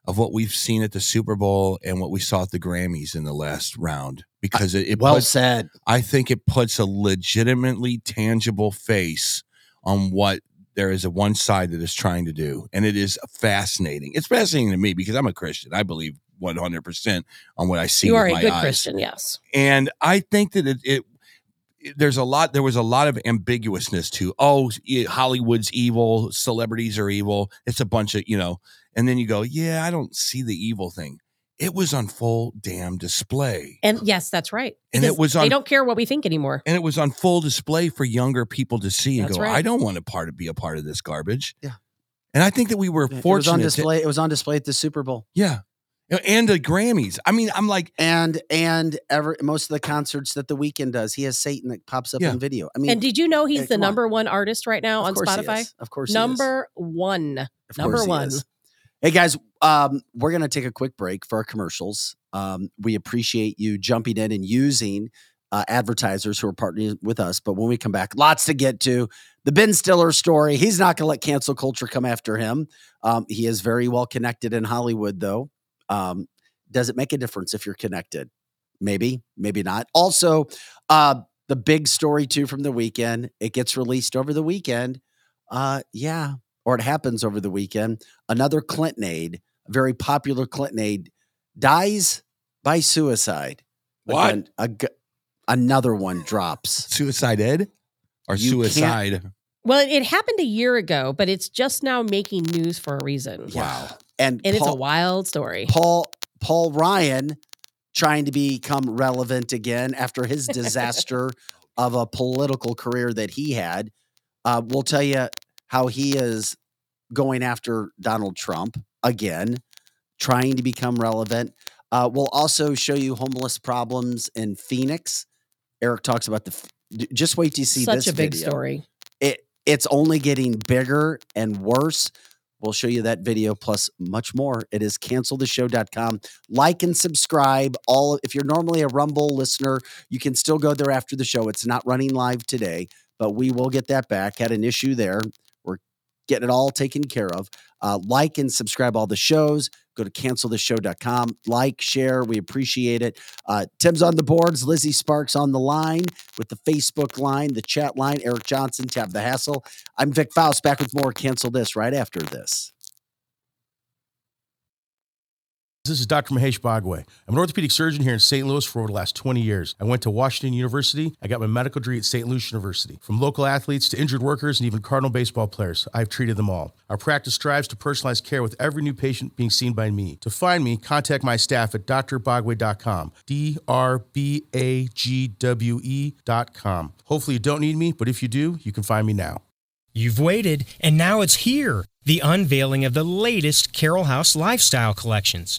of what we've seen at the Super Bowl and what we saw at the Grammys in the last round because I think it puts a legitimately tangible face on what there is a one side that is trying to do, and it is fascinating. It's fascinating to me because I'm a Christian. I believe 100% on what I see. You are with my a good eyes. Christian, yes. And I think that there was a lot of ambiguousness to, oh, Hollywood's evil, celebrities are evil. It's a bunch of, and then you go, yeah, I don't see the evil thing. It was on full damn display. And yes, that's right. And it was on, they don't care what we think anymore. And it was on full display for younger people to see and that's go, right. I don't want to be a part of this garbage. Yeah. And I think that we were fortunate. It was on display at the Super Bowl. Yeah. And the Grammys. I mean, I'm like, most of the concerts that The Weeknd does, he has Satan that pops up in video. I mean, and did you know he's the number one artist right now on Spotify? Of course, number one. Hey guys, we're going to take a quick break for our commercials. We appreciate you jumping in and using advertisers who are partnering with us. But when we come back, lots to get to. The Ben Stiller story. He's not going to let cancel culture come after him. He is very well connected in Hollywood, though. Does it make a difference if you're connected? Maybe, maybe not. Also, the big story too from the weekend, it gets released over the weekend. Or it happens over the weekend. Another Clinton aide, a very popular Clinton aide, dies by suicide. What? Again, another one drops. Suicide Ed or suicide? Well, it happened a year ago, but it's just now making news for a reason. Yeah. Wow. And it's a wild story. Paul Ryan trying to become relevant again after his disaster of a political career that he had. We'll tell you how he is going after Donald Trump again, trying to become relevant. We'll also show you homeless problems in Phoenix. Eric talks about just wait till you see this video. Such a big story. It's only getting bigger and worse. We'll show you that video plus much more. It is CancelThisShow.com. Like and subscribe. If you're normally a Rumble listener, you can still go there after the show. It's not running live today, but we will get that back. Had an issue there. We're getting it all taken care of. Like and subscribe all the shows. Go to CancelThisShow.com. Like, share. We appreciate it. Tim's on the boards. Lizzie Sparks on the line with the Facebook line, the chat line. Eric Johnson, Tab of the Hassle. I'm Vic Faust, back with more Cancel This right after this. This is Dr. Mahesh Bhagway. I'm an orthopedic surgeon here in St. Louis for over the last 20 years. I went to Washington University. I got my medical degree at St. Louis University. From local athletes to injured workers and even Cardinal baseball players, I've treated them all. Our practice strives to personalize care with every new patient being seen by me. To find me, contact my staff at drbagwe.com, DRBAGWE.com. Hopefully you don't need me, but if you do, you can find me now. You've waited, and now it's here. The unveiling of the latest Carroll House Lifestyle Collections.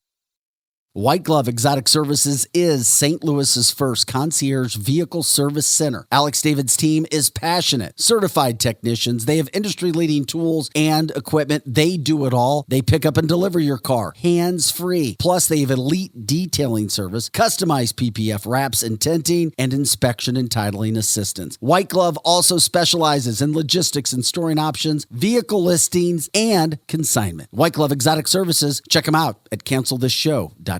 White Glove Exotic Services is St. Louis's first concierge vehicle service center. Alex David's team is passionate, certified technicians. They have industry-leading tools and equipment. They do it all. They pick up and deliver your car, hands-free. Plus, they have elite detailing service, customized PPF wraps and tinting, and inspection and titling assistance. White Glove also specializes in logistics and storing options, vehicle listings, and consignment. White Glove Exotic Services. Check them out at CancelThisShow.com.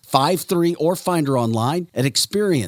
or find her online at experience-re.com.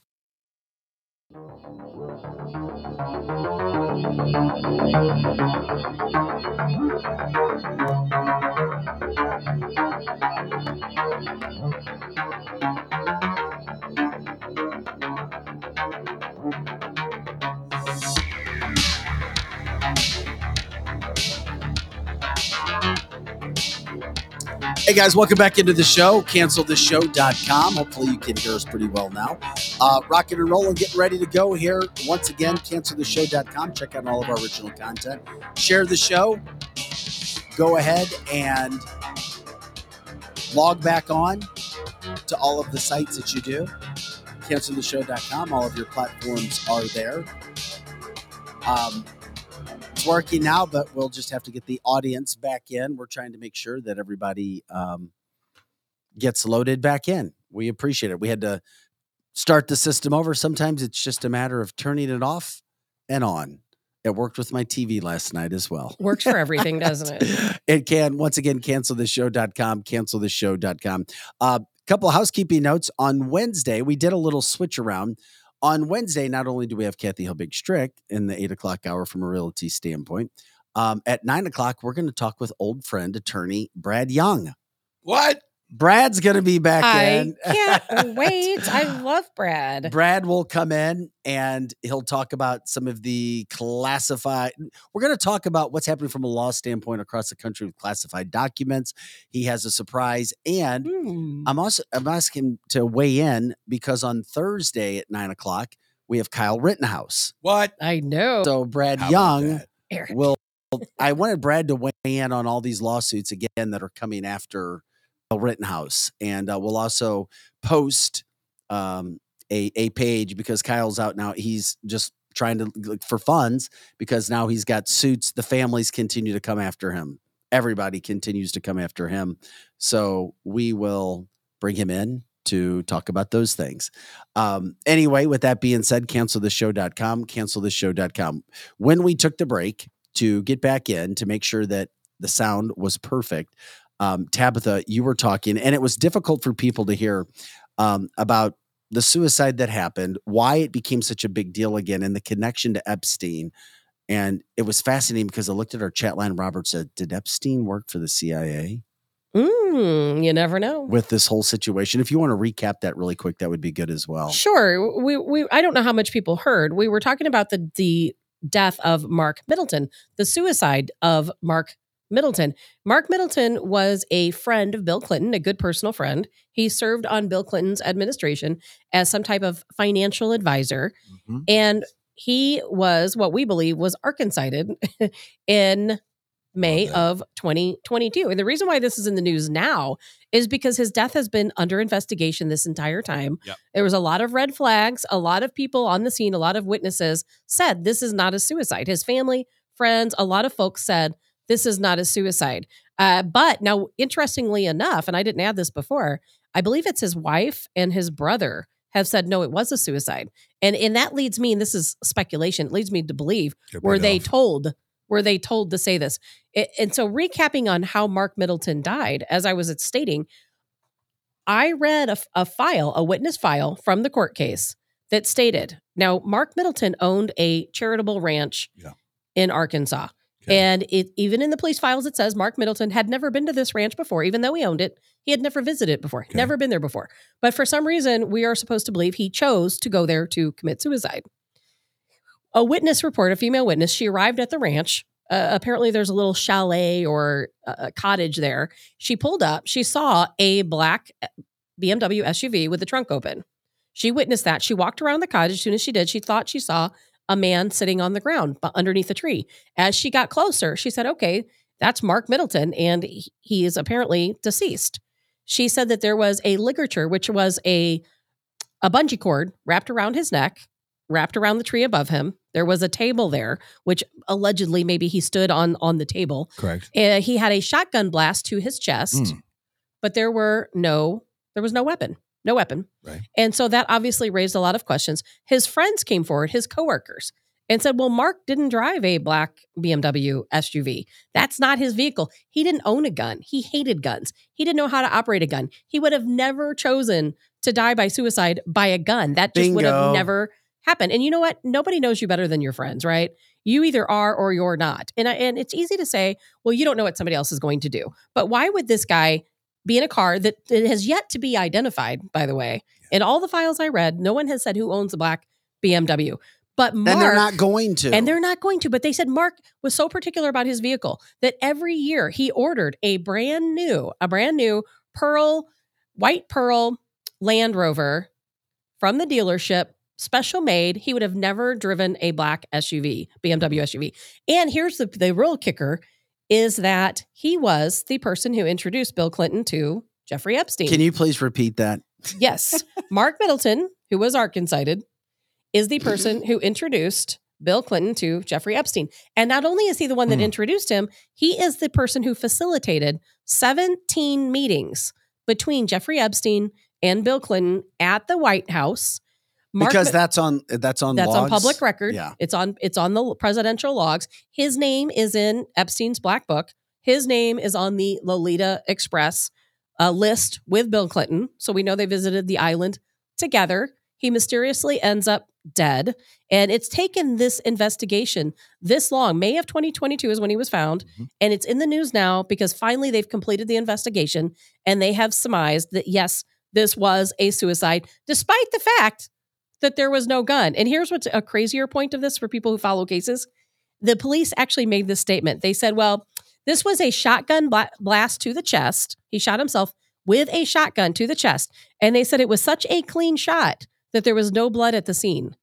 Hey guys, welcome back into the show, CancelThisShow.com. Hopefully you can hear us pretty well now. Rocking and rolling, getting ready to go here. Once again, CancelThisShow.com. Check out all of our original content. Share the show. Go ahead and log back on to all of the sites that you do. CancelThisShow.com. All of your platforms are there. It's working now, but we'll just have to get the audience back in. We're trying to make sure that everybody gets loaded back in. We appreciate it. We had to start the system over. Sometimes it's just a matter of turning it off and on. It worked with my TV last night as well. Works for everything, doesn't it? It can. Once again, cancelthisshow.com, cancelthisshow.com. Couple of housekeeping notes. On Wednesday, we did a little switch around. On Wednesday, not only do we have Kathy Helbig-Strick in the 8 o'clock hour from a realty standpoint, at 9 o'clock, we're going to talk with old friend attorney Brad Young. What? Brad's going to be back in. I can't wait. I love Brad. Brad will come in and he'll talk about some of the classified. We're going to talk about what's happening from a law standpoint across the country with classified documents. He has a surprise. And I'm asking him to weigh in because on Thursday at 9 o'clock, we have Kyle Rittenhouse. What? I know. So Brad Young will. I wanted Brad to weigh in on all these lawsuits again that are coming after Kyle Rittenhouse. And we'll also post a page because Kyle's out now. He's just trying to look for funds because now he's got suits. The families continue to come after him. Everybody continues to come after him. So we will bring him in to talk about those things. Anyway, with that being said, cancelthisshow.com, cancelthisshow.com. When we took the break to get back in to make sure that the sound was perfect, Tabitha, you were talking, and it was difficult for people to hear about the suicide that happened, why it became such a big deal again, and the connection to Epstein. And it was fascinating because I looked at our chat line. Robert said, did Epstein work for the CIA? You never know. With this whole situation. If you want to recap that really quick, that would be good as well. Sure. We I don't know how much people heard. We were talking about the death of Mark Middleton, the suicide of Mark Middleton. Mark Middleton was a friend of Bill Clinton, a good personal friend. He served on Bill Clinton's administration as some type of financial advisor. Mm-hmm. And he was, what we believe, was arcane-sided in May of 2022. And the reason why this is in the news now is because his death has been under investigation this entire time. Yep. There was a lot of red flags. A lot of people on the scene, a lot of witnesses said this is not a suicide. His family, friends, a lot of folks said this is not a suicide. But now, interestingly enough, and I didn't add this before, I believe it's his wife and his brother have said, no, it was a suicide. And that leads me, and this is speculation, it leads me to believe, were they told to say this? And so recapping on how Mark Middleton died, as I was stating, I read a witness file from the court case that stated, now Mark Middleton owned a charitable ranch in Arkansas. Okay. And even in the police files, it says Mark Middleton had never been to this ranch before, even though he owned it. He had never visited it before, never been there before. But for some reason, we are supposed to believe he chose to go there to commit suicide. A witness report, a female witness, she arrived at the ranch. Apparently, there's a little chalet or a cottage there. She pulled up. She saw a black BMW SUV with the trunk open. She witnessed that. She walked around the cottage. As soon as she did, she thought she saw a man sitting on the ground underneath a tree. As she got closer, she said, okay, that's Mark Middleton, and he is apparently deceased. She said that there was a ligature, which was a bungee cord wrapped around his neck, wrapped around the tree above him. There was a table there, which allegedly maybe he stood on the table. Correct. And he had a shotgun blast to his chest, but there was no weapon. No weapon. Right. And so that obviously raised a lot of questions. His friends came forward, his coworkers, and said, well, Mark didn't drive a black BMW SUV. That's not his vehicle. He didn't own a gun. He hated guns. He didn't know how to operate a gun. He would have never chosen to die by suicide by a gun. That just would have never happened. And you know what? Nobody knows you better than your friends, right? You either are or you're not. And it's easy to say, well, you don't know what somebody else is going to do. But why would this guy be in a car that has yet to be identified, by the way? Yeah. In all the files I read, no one has said who owns the black BMW. But Mark, and they're not going to. And they're not going to. But they said Mark was so particular about his vehicle that every year he ordered a brand new white Pearl Land Rover from the dealership, special made. He would have never driven a black SUV, BMW SUV. And here's the real kicker is that he was the person who introduced Bill Clinton to Jeffrey Epstein. Can you please repeat that? Yes. Mark Middleton, who was ARC-incited, is the person who introduced Bill Clinton to Jeffrey Epstein. And not only is he the one that introduced him, he is the person who facilitated 17 meetings between Jeffrey Epstein and Bill Clinton at the White House. That's on public record. Yeah. It's on the presidential logs. His name is in Epstein's black book. His name is on the Lolita Express list with Bill Clinton. So we know they visited the island together. He mysteriously ends up dead. And it's taken this investigation this long. May of 2022 is when he was found. Mm-hmm. And it's in the news now because finally they've completed the investigation and they have surmised that, yes, this was a suicide, despite the fact that there was no gun. And here's what's a crazier point of this for people who follow cases. The police actually made this statement. They said, well, this was a shotgun blast to the chest. He shot himself with a shotgun to the chest. And they said it was such a clean shot that there was no blood at the scene.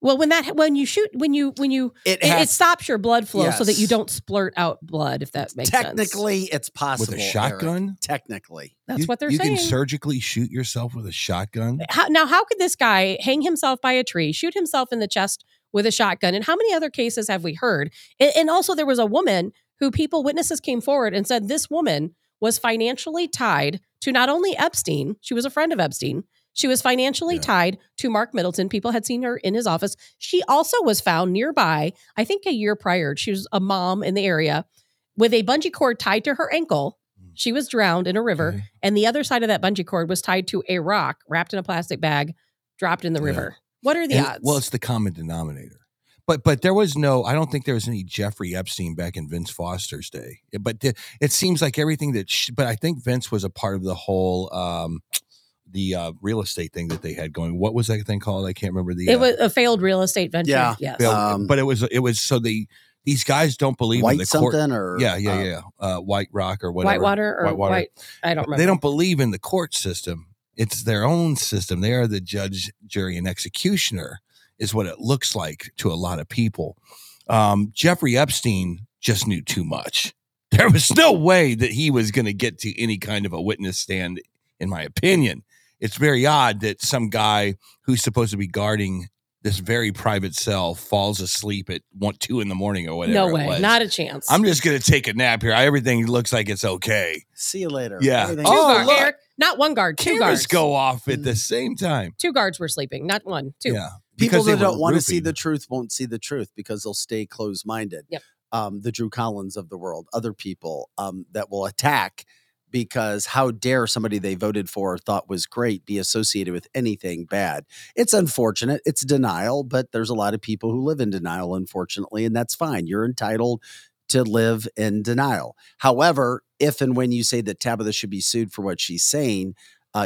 What? Well, when you shoot, it stops your blood flow, yes, so that you don't splurt out blood, if that makes sense. Technically, it's possible. With a shotgun? Eric. Technically. That's what they're saying. You can surgically shoot yourself with a shotgun? How could this guy hang himself by a tree, shoot himself in the chest with a shotgun? And how many other cases have we heard? And also there was a woman who witnesses came forward and said this woman was financially tied to not only Epstein, she was a friend of Epstein, she was financially tied to Mark Middleton. People had seen her in his office. She also was found nearby, I think a year prior. She was a mom in the area with a bungee cord tied to her ankle. She was drowned in a river. Okay. And the other side of that bungee cord was tied to a rock wrapped in a plastic bag, dropped in the river. What are the odds? Well, it's the common denominator. But there was I don't think there was any Jeffrey Epstein back in Vince Foster's day. But it seems like everything but I think Vince was a part of the whole the real estate thing that they had going. What was that thing called? I can't remember. It was a failed real estate venture. Yeah. Yes. But it was so these guys don't believe in the court. Something or White Rock or whatever. Whitewater. I don't remember. They don't believe in the court system. It's their own system. They are the judge, jury, and executioner is what it looks like to a lot of people. Jeffrey Epstein just knew too much. There was no way that he was going to get to any kind of a witness stand, in my opinion. It's very odd that some guy who's supposed to be guarding this very private cell falls asleep at 2 in the morning or whatever. No way. It was. Not a chance. I'm just going to take a nap here. Everything looks like it's okay. See you later. Yeah. Look. Eric, not one guard, two guards go off at the same time. Two guards were sleeping, not one, two. Yeah. People that don't want to see the truth won't see the truth because they'll stay closed-minded. Yep. The Drew Collins of the world, other people that will attack, because how dare somebody they voted for or thought was great be associated with anything bad. It's unfortunate. It's denial, but there's a lot of people who live in denial, unfortunately, and that's fine. You're entitled to live in denial. However, if and when you say that Tabitha should be sued for what she's saying,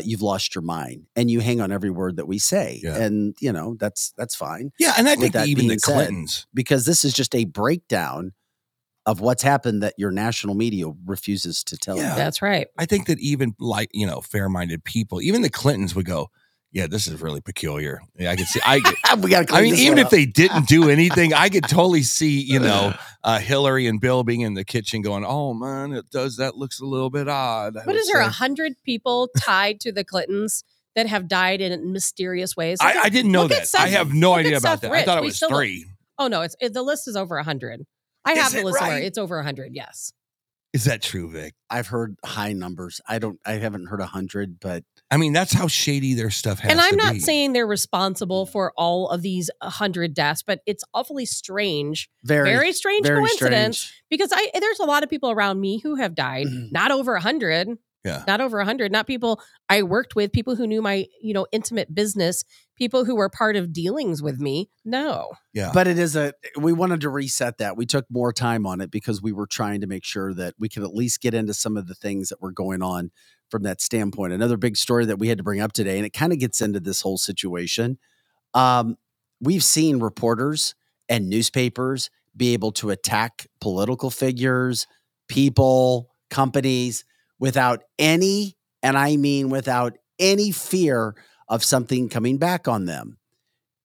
you've lost your mind, and you hang on every word that we say. Yeah. And, that's fine. Yeah, and I think even the Clintons. Because this is just a breakdown of what's happened that your national media refuses to tell you. That's right. I think that even fair-minded people, even the Clintons would go, yeah, this is really peculiar. Yeah, I could see. We got to clean this even up. If they didn't do anything, I could totally see, Hillary and Bill being in the kitchen going, oh man, that looks a little bit odd. But is there 100 people tied to the Clintons that have died in mysterious ways. I didn't know that. I have no idea about that. I thought it was 3. Oh, no. The list is over 100. I have the list. It's over 100. Yes. Is that true, Vic? I've heard high numbers. I haven't heard 100, but I mean, that's how shady their stuff has to be. And I'm not saying they're responsible for all of these 100 deaths, but it's awfully strange. Very strange coincidence. Because there's a lot of people around me who have died, not over 100. Yeah. Not over 100, not people I worked with, people who knew my, intimate business, people who were part of dealings with me. No. Yeah. But we wanted to reset that. We took more time on it because we were trying to make sure that we could at least get into some of the things that were going on from that standpoint. Another big story that we had to bring up today, and it kind of gets into this whole situation. We've seen reporters and newspapers be able to attack political figures, people, companies, without any, and I mean without any fear of something coming back on them.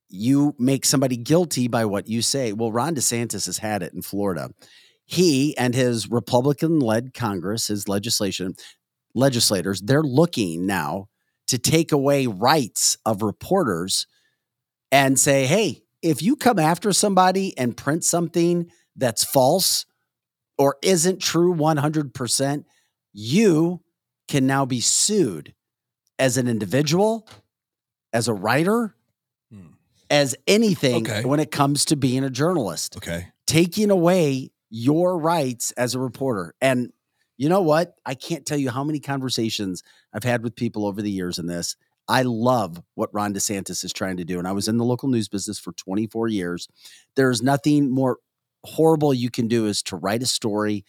You make somebody guilty by what you say. Well, Ron DeSantis has had it in Florida. He and his Republican-led Congress, his legislators, they're looking now to take away rights of reporters and say, hey, if you come after somebody and print something that's false or isn't true 100%, you can now be sued as an individual, as a writer, as anything when it comes to being a journalist. Okay. Taking away your rights as a reporter. And you know what? I can't tell you how many conversations I've had with people over the years in this. I love what Ron DeSantis is trying to do. And I was in the local news business for 24 years. There's nothing more horrible you can do is to write a story.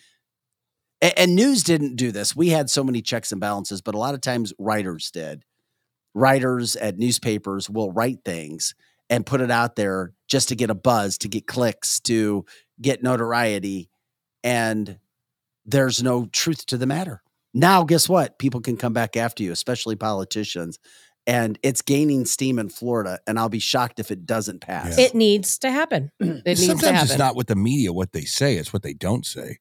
And news didn't do this. We had so many checks and balances, but a lot of times writers did. Writers at newspapers will write things and put it out there just to get a buzz, to get clicks, to get notoriety. And there's no truth to the matter. Now, guess what? People can come back after you, especially politicians. And it's gaining steam in Florida, and I'll be shocked if it doesn't pass. Yeah. It needs to happen. Sometimes it's not what the media, what they say, it's what they don't say.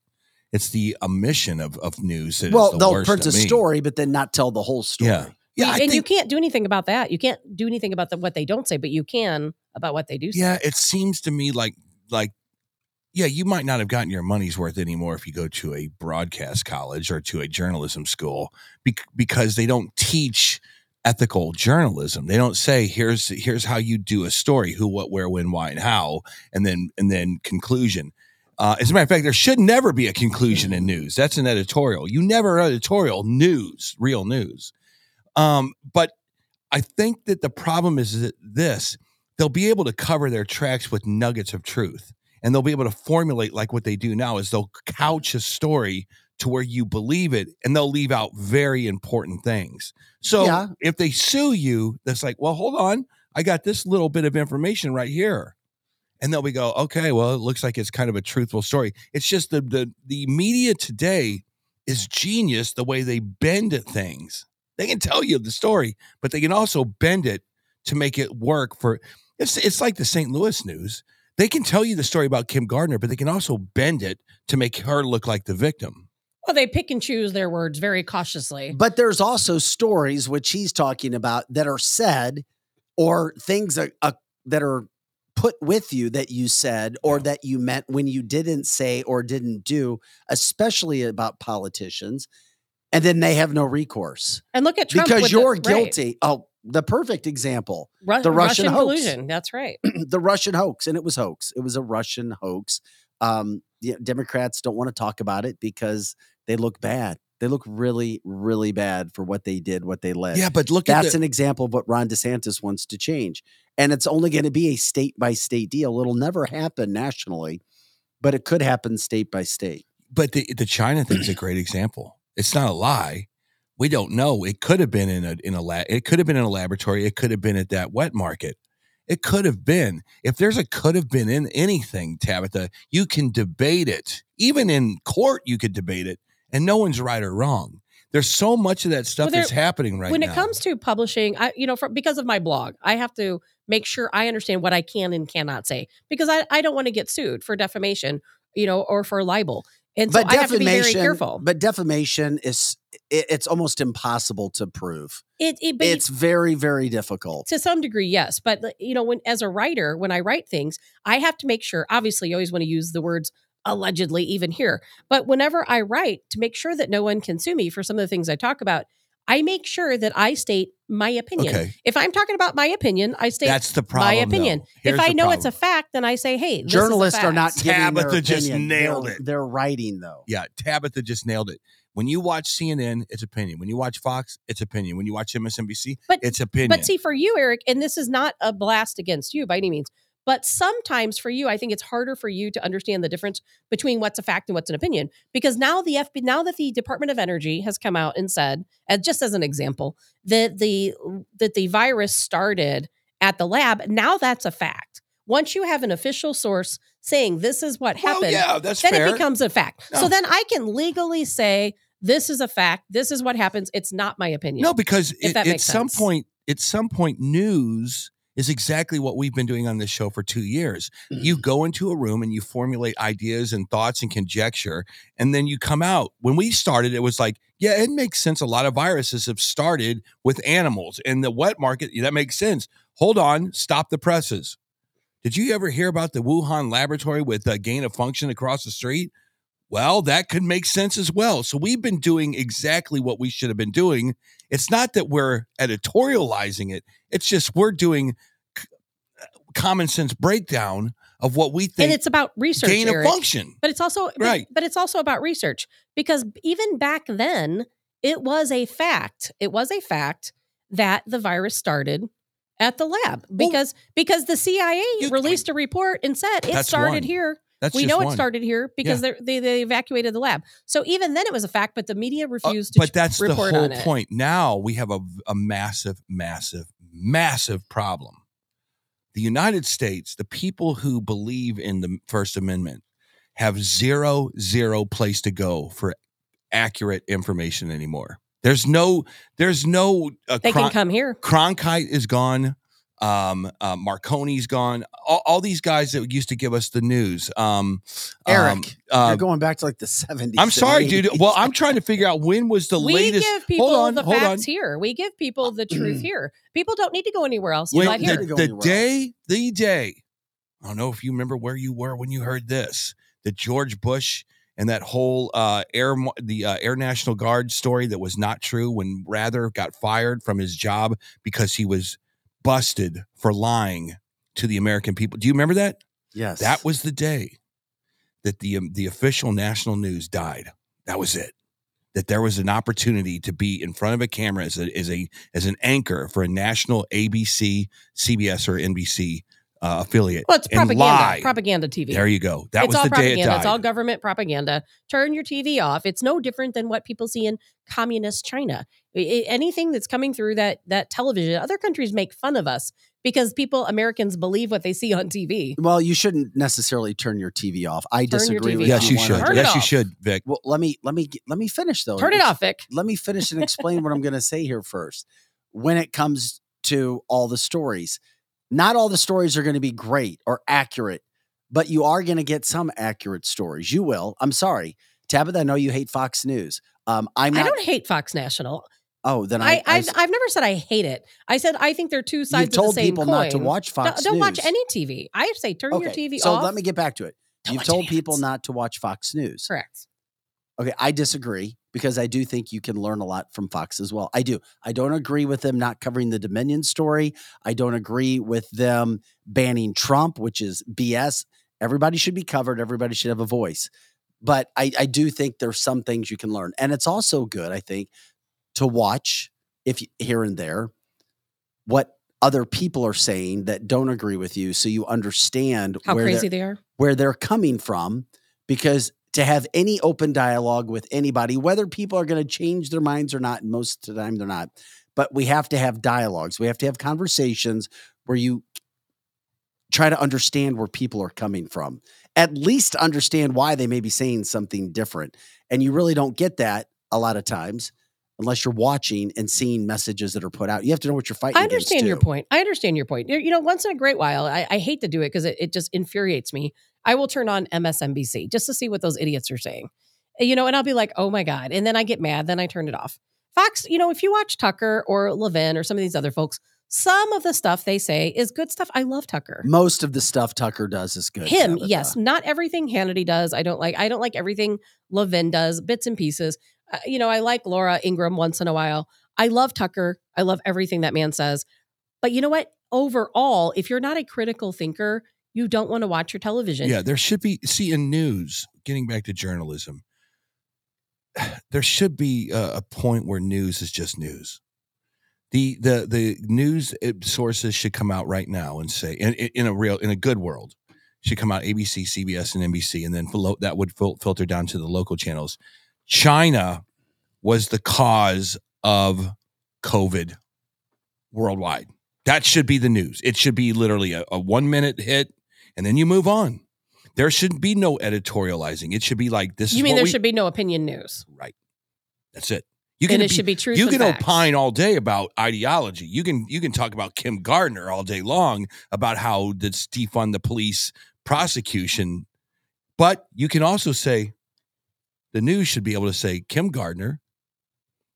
It's the omission of news. They'll print a story, but then not tell the whole story. Yeah, and you can't do anything about that. You can't do anything about what they don't say, but you can about what they do say. Yeah, it seems to me like you might not have gotten your money's worth anymore if you go to a broadcast college or to a journalism school because they don't teach ethical journalism. They don't say, here's how you do a story, who, what, where, when, why, and how, and then conclusion. As a matter of fact, there should never be a conclusion in news. That's an editorial. You never editorial news, real news. But I think that the problem is that they'll be able to cover their tracks with nuggets of truth. And they'll be able to formulate like what they do now is they'll couch a story to where you believe it, and they'll leave out very important things. So if they sue you, that's like, well, hold on. I got this little bit of information right here. And then we go, okay, well, it looks like it's kind of a truthful story. It's just the media today is genius the way they bend at things. They can tell you the story, but they can also bend it to make it work for – it's like the St. Louis news. They can tell you the story about Kim Gardner, but they can also bend it to make her look like the victim. Well, they pick and choose their words very cautiously. But there's also stories, which he's talking about, that are said or things that are – put with you that you said or that you meant when you didn't say or didn't do, especially about politicians, and then they have no recourse. And look at Trump. Because you're guilty. Right. Oh, the perfect example. The Russian hoax. Collusion. That's right. The Russian hoax. And it was hoax. It was a Russian hoax. Democrats don't want to talk about it because they look bad. They look really, really bad for what they did, what they led. Yeah, but that's an example of what Ron DeSantis wants to change. And it's only going to be a state-by-state deal. It'll never happen nationally, but it could happen state by state. But the China thing is a great example. It's not a lie. We don't know. It could have been in a laboratory. It could have been at that wet market. It could have been. If there's a could have been in anything, Tabitha, you can debate it. Even in court, you could debate it. And no one's right or wrong. There's so much of that stuff that's happening right now. When it comes to publishing, because of my blog, I have to make sure I understand what I can and cannot say because I don't want to get sued for defamation you know, or for libel. And so I have to be very careful. But defamation is, it's almost impossible to prove. It's very, very difficult. To some degree, yes. But, you know, when as a writer, when I write things, I have to make sure, obviously, you always want to use the words allegedly even here. But whenever I write, to make sure that no one can sue me for some of the things I talk about, I make sure that I state my opinion. Okay. If I'm talking about my opinion, I state that's the problem, my opinion. If I know it's a fact, then I say, hey, this journalists is a fact. Are not giving Tabitha their just opinion. Nailed it. They're writing, though. Yeah, Tabitha just nailed it. When you watch CNN, it's opinion. When you watch Fox, it's opinion. When you watch MSNBC, it's opinion. But see, for you, Eric, and this is not a blast against you by any means, but sometimes for you, I think it's harder for you to understand the difference between what's a fact and what's an opinion, because now the FBI, now that the Department of Energy has come out and said, just as an example, that the virus started at the lab. Now that's a fact. Once you have an official source saying this is what happened, then fair. It becomes a fact. No. So then I can legally say this is a fact. This is what happens. It's not my opinion. No, because at some point, news is exactly what we've been doing on this show for 2 years. Mm-hmm. You go into a room and you formulate ideas and thoughts and conjecture, and then you come out. When we started, it was like, yeah, it makes sense. A lot of viruses have started with animals in the wet market. That makes sense. Hold on. Stop the presses. Did you ever hear about the Wuhan laboratory with gain of function across the street? Well, that could make sense as well. So we've been doing exactly what we should have been doing. It's not that we're editorializing it. It's just we're doing common sense breakdown of what we think. And it's about research, gain of function. But it's also right. But it's also about research, because even back then, it was a fact. It was a fact that the virus started at the lab because the CIA released a report and said it started here. We know it started here because they evacuated the lab. So even then it was a fact, but the media refused to report on it. But that's the whole point. Now we have a massive, massive, massive problem. The United States, the people who believe in the First Amendment, have zero place to go for accurate information anymore. There's no. They can come here. Cronkite is gone. Marconi's gone. All these guys that used to give us the news. Eric, you're going back to like the 70s. I'm sorry, dude. Well, I'm trying to figure out when was the latest. We give people the facts here. We give people the truth here. People don't need to go anywhere else. When, not here. The day, I don't know if you remember where you were when you heard this, that George Bush and that whole Air National Guard story that was not true, when Rather got fired from his job because he was busted for lying to the American people. Do you remember that? Yes. That was the day that the official national news died. That was it. That there was an opportunity to be in front of a camera as an anchor for a national ABC, CBS, or NBC affiliate. Well, it's propaganda TV. There you go. That was the day it died. It's all government propaganda. Turn your TV off. It's no different than what people see in communist China. Anything that's coming through that television, other countries make fun of us because Americans believe what they see on TV. Well, you shouldn't necessarily turn your TV off. I disagree with you. Yes, you should. Yes, you should, Vic. Well, let me finish though. Turn it off, Vic. Let me finish and explain what I'm going to say here first. When it comes to all the stories, not all the stories are going to be great or accurate, but you are going to get some accurate stories. You will. I'm sorry, Tabitha, I know you hate Fox News. I don't hate Fox National. Oh, then I've never said I hate it. I said I think they're two sides of the same coin. You told people not to watch Fox News. Don't watch any TV. I say turn your TV off. So let me get back to it. You've told people not to watch Fox News. Correct. Okay, I disagree, because I do think you can learn a lot from Fox as well. I do. I don't agree with them not covering the Dominion story. I don't agree with them banning Trump, which is BS. Everybody should be covered. Everybody should have a voice. But I do think there's some things you can learn. And it's also good, I think, to watch here and there what other people are saying that don't agree with you, so you understand how crazy they are, where they're coming from, because to have any open dialogue with anybody, whether people are going to change their minds or not, and most of the time they're not, but we have to have dialogues. We have to have conversations where you try to understand where people are coming from, at least understand why they may be saying something different. And you really don't get that a lot of times unless you're watching and seeing messages that are put out. You have to know what you're fighting against. I understand your point. You know, once in a great while, I hate to do it because it just infuriates me. I will turn on MSNBC just to see what those idiots are saying, you know, and I'll be like, oh, my God. And then I get mad. Then I turn it off. Fox, you know, if you watch Tucker or Levin or some of these other folks, some of the stuff they say is good stuff. I love Tucker. Most of the stuff Tucker does is good. Him, Tabitha. Yes. Not everything Hannity does. I don't like everything Levin does, bits and pieces. You know, I like Laura Ingraham once in a while. I love Tucker. I love everything that man says. But you know what? Overall, if you're not a critical thinker, you don't want to watch your television. Yeah, there should be, see, in news, getting back to journalism, there should be a point where news is just news. The news sources should come out right now and say, in a good world, should come out ABC, CBS, and NBC, and then below that would filter down to the local channels. China was the cause of COVID worldwide. That should be the news. It should be literally a 1 minute hit, and then you move on. There should be no editorializing. It should be like this. You mean there should be no opinion news? Right. That's it. Should be truth. You can opine all day about ideology. You can talk about Kim Gardner all day long about how to defund the police prosecution. But you can also say the news should be able to say Kim Gardner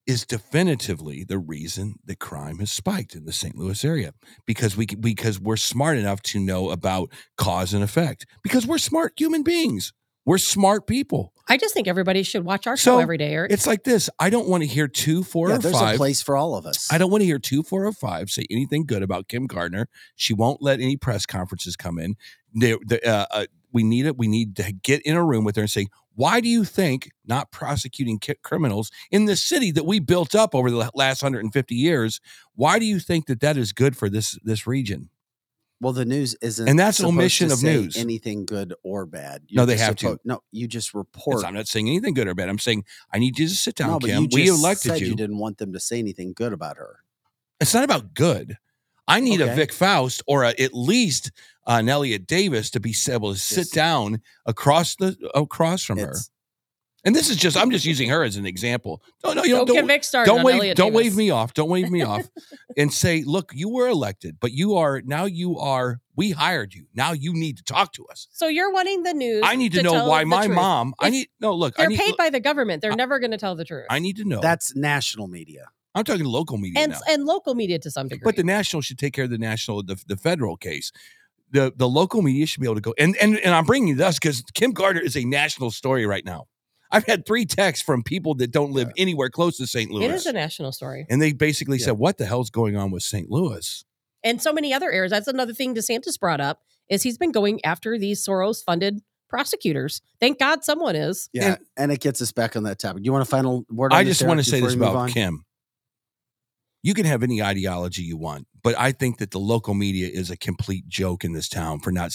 is definitively the reason the crime has spiked in the St. Louis area because we're smart enough to know about cause and effect because we're smart human beings. We're smart people. I just think everybody should watch our show every day, Eric. It's like this. I don't want to hear 2, 4, or 5. There's a place for all of us. I don't want to hear 2, 4, or 5 say anything good about Kim Gardner. She won't let any press conferences come in. We need it. We need to get in a room with her and say, why do you think not prosecuting criminals in the city that we built up over the last 150 years? Why do you think that is good for this region? Well, the news isn't, and that's omission of news. Anything good or bad? You just report. I'm not saying anything good or bad. I'm saying I need you to sit down, Kim. We elected you. You didn't want them to say anything good about her. It's not about good. I need a Vic Faust or at least an Elliot Davis to be able to sit down across from her. And this is I'm just using her as an example. Don't wave me off. Don't wave me off and say, look, you were elected, but we hired you. Now you need to talk to us. So you're wanting the news. I need to know why my truth. Mom, I need, no, look. They're paid by the government. They're never going to tell the truth. I need to know. That's national media. I'm talking local media now. And local media to some degree. But the national should take care of the federal case. The local media should be able to go. And I'm bringing this because Kim Gardner is a national story right now. I've had 3 texts from people that don't live anywhere close to St. Louis. It is a national story. And they basically said, what the hell's going on with St. Louis? And so many other areas. That's another thing DeSantis brought up is he's been going after these Soros-funded prosecutors. Thank God someone is. Yeah, and it gets us back on that topic. Do you want a final word on this? I just want to say this about Kim. You can have any ideology you want, but I think that the local media is a complete joke in this town for not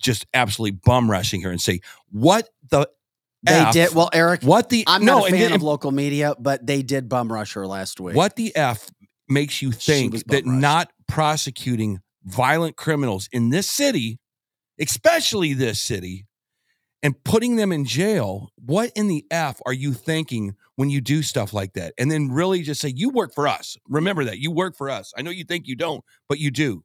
just absolutely bum-rushing her and say, what the... They did. Well, Eric, I'm not a fan of local media, but they did bum rush her last week. What the F makes you think that not prosecuting violent criminals in this city, especially this city, and putting them in jail, what in the F are you thinking when you do stuff like that? And then really just say, you work for us. Remember that. You work for us. I know you think you don't, but you do.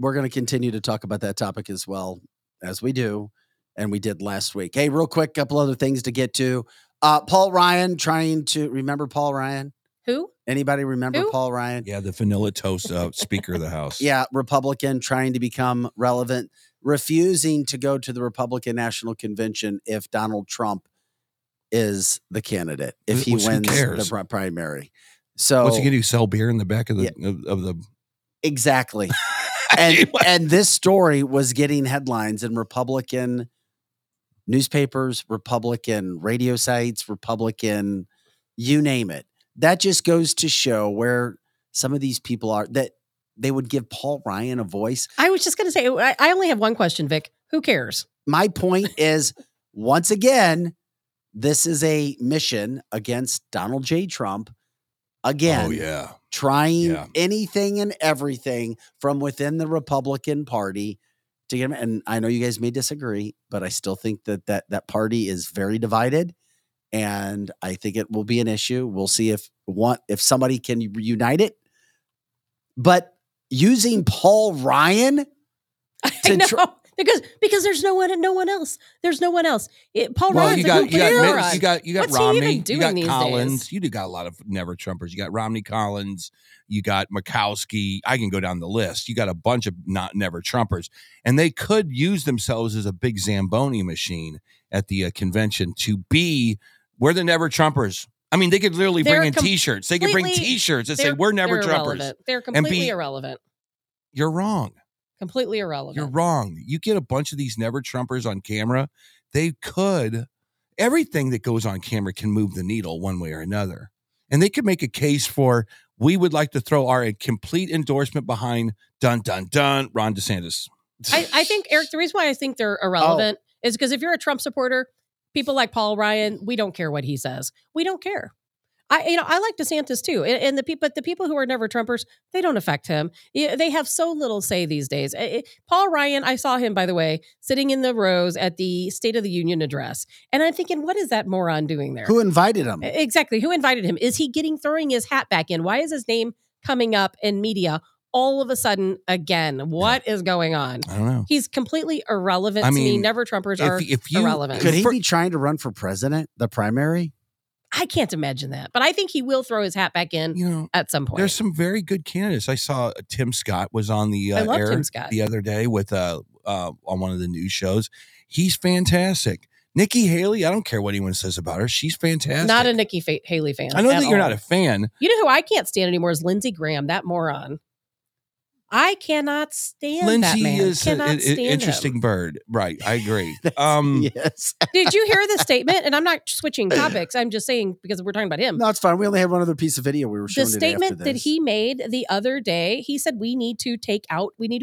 We're going to continue to talk about that topic as well as we do. And we did last week. Hey, real quick, couple other things to get to. Paul Ryan remember Paul Ryan? Who? Anybody remember Paul Ryan? Yeah, the vanilla toast Speaker of the House. Yeah, Republican trying to become relevant, refusing to go to the Republican National Convention if Donald Trump is the candidate, if he wins the primary. So what's he going to do, sell beer in the back of the... Exactly. And this story was getting headlines in Republican newspapers, Republican radio sites, Republican, you name it. That just goes to show where some of these people are, that they would give Paul Ryan a voice. I was just going to say, I only have one question, Vic. Who cares? My point is, once again, this is a mission against Donald J. Trump. Again, trying anything and everything from within the Republican Party to get him. And I know you guys may disagree, but I still think that party is very divided, and I think it will be an issue. We'll see if somebody can reunite it. But using Paul Ryan to because there's no one else. There's no one else. Paul Ryan's you got, you got what's Romney, he even doing you got these Collins, days? You do got a lot of never Trumpers. You got Romney, Collins, you got Murkowski. I can go down the list. You got a bunch of not never Trumpers, and they could use themselves as a big Zamboni machine at the convention to be we're the never Trumpers. I mean, they could literally bring in T-shirts. They could bring T-shirts and say, we're never Trumpers. They're completely irrelevant. You're wrong. Completely irrelevant. You're wrong. You get a bunch of these never Trumpers on camera. They could. Everything that goes on camera can move the needle one way or another. And they could make a case for, we would like to throw our complete endorsement behind, dun, dun, dun, Ron DeSantis. I think, Eric, the reason why I think they're irrelevant is because if you're a Trump supporter, people like Paul Ryan, we don't care what he says. We don't care. I like DeSantis too, and the people who are never Trumpers, they don't affect him. They have so little say these days. Paul Ryan, I saw him, by the way, sitting in the rows at the State of the Union address, and I'm thinking, what is that moron doing there? Who invited him? Exactly. Who invited him? Is he throwing his hat back in? Why is his name coming up in media all of a sudden again? What is going on? I don't know. He's completely irrelevant to me. Never Trumpers are irrelevant. Could he be trying to run for president, the primary? I can't imagine that, but I think he will throw his hat back in at some point. There's some very good candidates. I saw Tim Scott was on the air the other day with on one of the news shows. He's fantastic. Nikki Haley, I don't care what anyone says about her. She's fantastic. Not a Nikki Haley fan. I know that you're not a fan. You know who I can't stand anymore is Lindsey Graham, that moron. I cannot stand Lindsay that man. Lindsay is an interesting bird. Right. I agree. Yes. Did you hear the statement? And I'm not switching topics. I'm just saying because we're talking about him. No, it's fine. We only have one other piece of video we were showing today. The statement that he made the other day, he said, we need to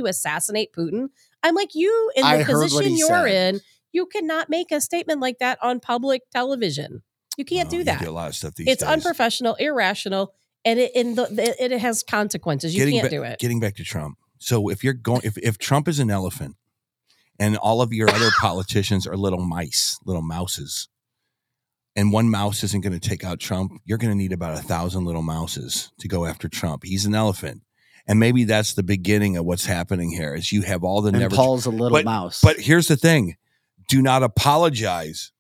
assassinate Putin. I'm like, you, in the position you're in, you cannot make a statement like that on public television. You can't do that. You do a lot of stuff these days. It's unprofessional, irrational. And it has consequences. You can't do it. Getting back to Trump. So if you're going, if Trump is an elephant and all of your other politicians are little mouses, and one mouse isn't going to take out Trump, you're going to need about 1,000 little mouses to go after Trump. He's an elephant. And maybe that's the beginning of what's happening here is you have all the never. Paul's a little mouse. But here's the thing. Do not apologize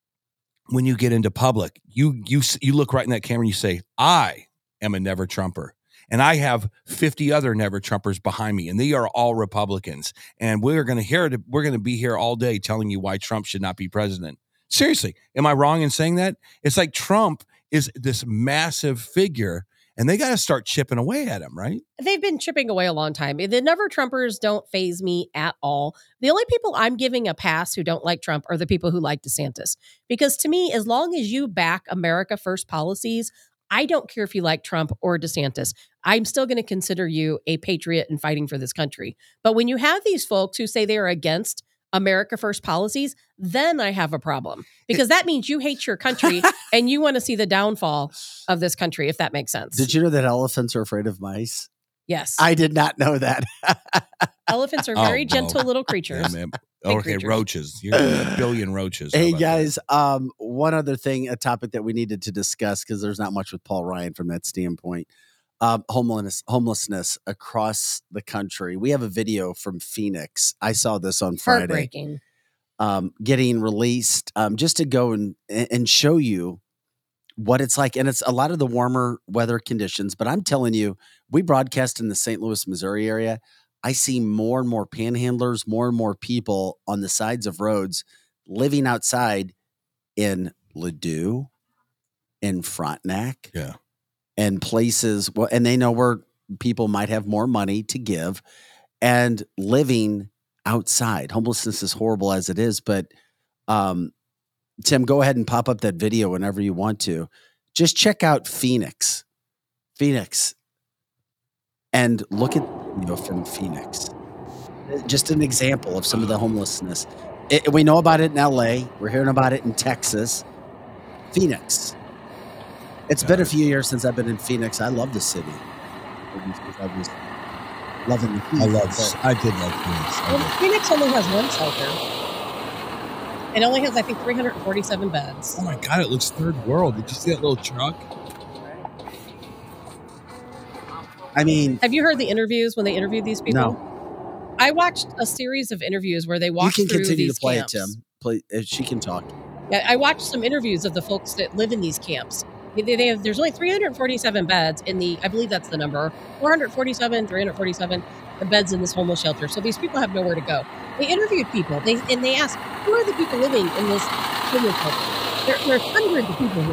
when you get into public. You look right in that camera and you say, I am a never Trumper, and I have 50 other never Trumpers behind me, and they are all Republicans. And we're going to be here all day telling you why Trump should not be president. Seriously, am I wrong in saying that? It's like Trump is this massive figure, and they got to start chipping away at him, right? They've been chipping away a long time. The never Trumpers don't faze me at all. The only people I'm giving a pass who don't like Trump are the people who like DeSantis, because to me, as long as you back America First policies, I don't care if you like Trump or DeSantis. I'm still going to consider you a patriot and fighting for this country. But when you have these folks who say they are against America First policies, then I have a problem, because that means you hate your country and you want to see the downfall of this country, if that makes sense. Did you know that elephants are afraid of mice? Yes. I did not know that. Elephants are very gentle little creatures. Yeah, creatures. Roaches. You're a billion roaches. Hey, guys, one other thing, a topic that we needed to discuss, because there's not much with Paul Ryan from that standpoint. Homelessness across the country. We have a video from Phoenix. I saw this on Friday. Heartbreaking. Getting released just to go and show you what it's like. And it's a lot of the warmer weather conditions. But I'm telling you, we broadcast in the St. Louis, Missouri area. I see more and more panhandlers, more and more people on the sides of roads living outside in Ladue, in Frontenac, and places. Well, and they know where people might have more money to give and living outside. Homelessness is horrible as it is. But Tim, go ahead and pop up that video whenever you want to. Just check out Phoenix. And look at from Phoenix. Just an example of some of the homelessness. We know about it in LA. We're hearing about it in Texas. Phoenix. It's been a few years since I've been in Phoenix. I love the city. I did love Phoenix. Phoenix only has one shelter. It only has, I think, 347 beds. Oh my God, it looks third world. Did you see that little truck? Have you heard the interviews when they interviewed these people? No. I watched a series of interviews where they walked through these camps. You can continue to play it, Tim. She can talk. I watched some interviews of the folks that live in these camps. There's only 347 beds in the, I believe that's the number, 347 beds in this homeless shelter. So these people have nowhere to go. They interviewed people and they asked, who are the people living in this homeless shelter? There are hundreds of people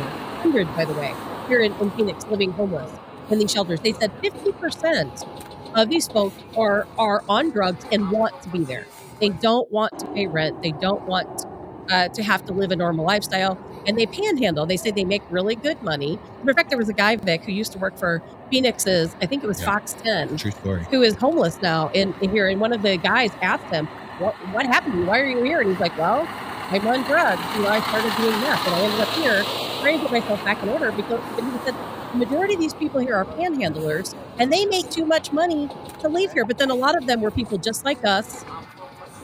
here, by the way, here in Phoenix living homeless in these shelters. They said 50% of these folks are on drugs and want to be there. They don't want to pay rent. They don't want to have to live a normal lifestyle. And they panhandle. They say they make really good money. In fact, there was a guy, Vic, who used to work for Phoenix's, I think it was Fox 10, true story, who is homeless now in here. And one of the guys asked him, what happened to you? Why are you here? And he's like, well, I'm on drugs. You know, I started doing meth, and I ended up here trying to get myself back in order. Because he said, the majority of these people here are panhandlers, and they make too much money to leave here. But then a lot of them were people just like us,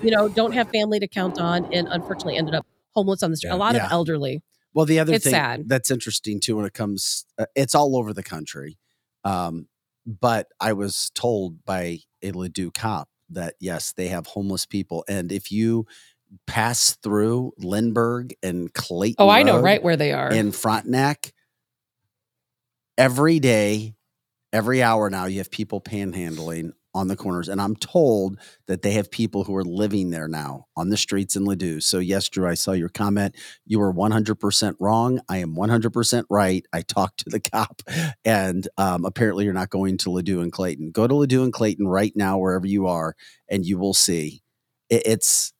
you know, don't have family to count on, and unfortunately ended up homeless on the street. Yeah. A lot of elderly. Well, the other thing sad. That's interesting too, when it comes, it's all over the country. But I was told by a Ladue cop that yes, they have homeless people. And if you pass through Lindbergh and Clayton, I know right where they are in Frontenac, every day, every hour now, you have people panhandling on the corners. And I'm told that they have people who are living there now on the streets in Ladue. So yes, Drew, I saw your comment. You were 100% wrong. I am 100% right. I talked to the cop, and apparently you're not going to Ladue and Clayton. Go to Ladue and Clayton right now, wherever you are, and you will see. It's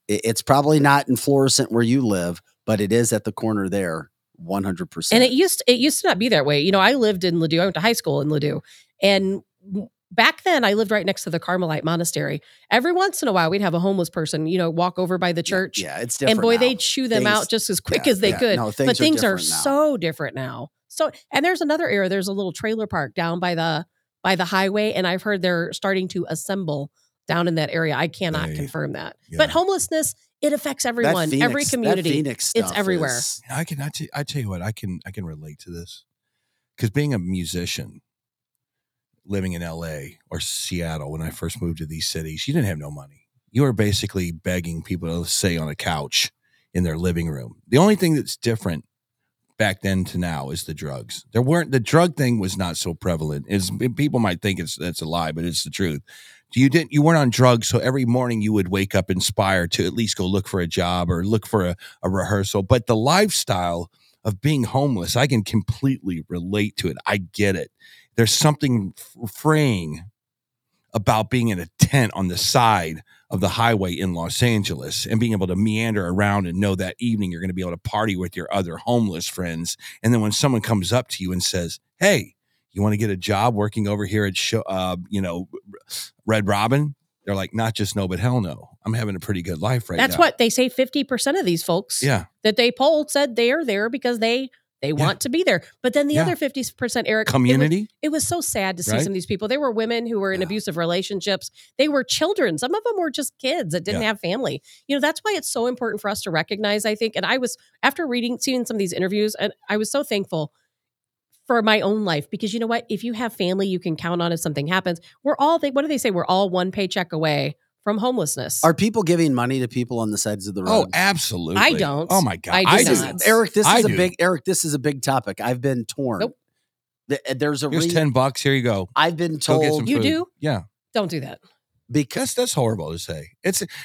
probably not in Florissant where you live, but it is at the corner there. 100%. And it used to not be that way. You know, I lived in Ladue. I went to high school in Ladue, and back then, I lived right next to the Carmelite monastery. Every once in a while, we'd have a homeless person, you know, walk over by the church. Yeah, it's different. And boy, now they'd chew them out just as quick as they could. No, things but things are so different now. So, and there's another area. There's a little trailer park down by the highway, and I've heard they're starting to assemble down in that area. I cannot confirm that, but homelessness, it affects everyone, every community. Phoenix stuff, it's everywhere. I tell you what, I can relate to this, because being a musician, living in LA or Seattle, when I first moved to these cities, you didn't have no money. You were basically begging people to stay on a couch in their living room. The only thing that's different back then to now is the drugs. The drug thing was not so prevalent. People might think that's a lie, but it's the truth. You weren't on drugs, so every morning you would wake up inspired to at least go look for a job or look for a rehearsal. But the lifestyle of being homeless, I can completely relate to it. I get it. There's something freeing about being in a tent on the side of the highway in Los Angeles and being able to meander around and know that evening you're going to be able to party with your other homeless friends. And then when someone comes up to you and says, hey, you want to get a job working over here at Red Robin? They're like, not just no, but hell no. I'm having a pretty good life right now. That's what they say. 50% of these folks that they polled said they are there because they want to be there. But then the other 50%, Eric, community. It was so sad to see some of these people. They were women who were in abusive relationships. They were children. Some of them were just kids that didn't have family. You know, that's why it's so important for us to recognize, I think. And I was, after seeing some of these interviews, and I was so thankful for my own life, because you know what? If you have family you can count on if something happens, what do they say? We're all one paycheck away from homelessness. Are people giving money to people on the sides of the road? Oh, absolutely. I don't. Oh my God. I do not. Eric, this is a big topic. I've been torn. Nope. Here's $10. Here you go. I've been told. Go get some food. Do? Yeah. Don't do that. Because that's horrible to say.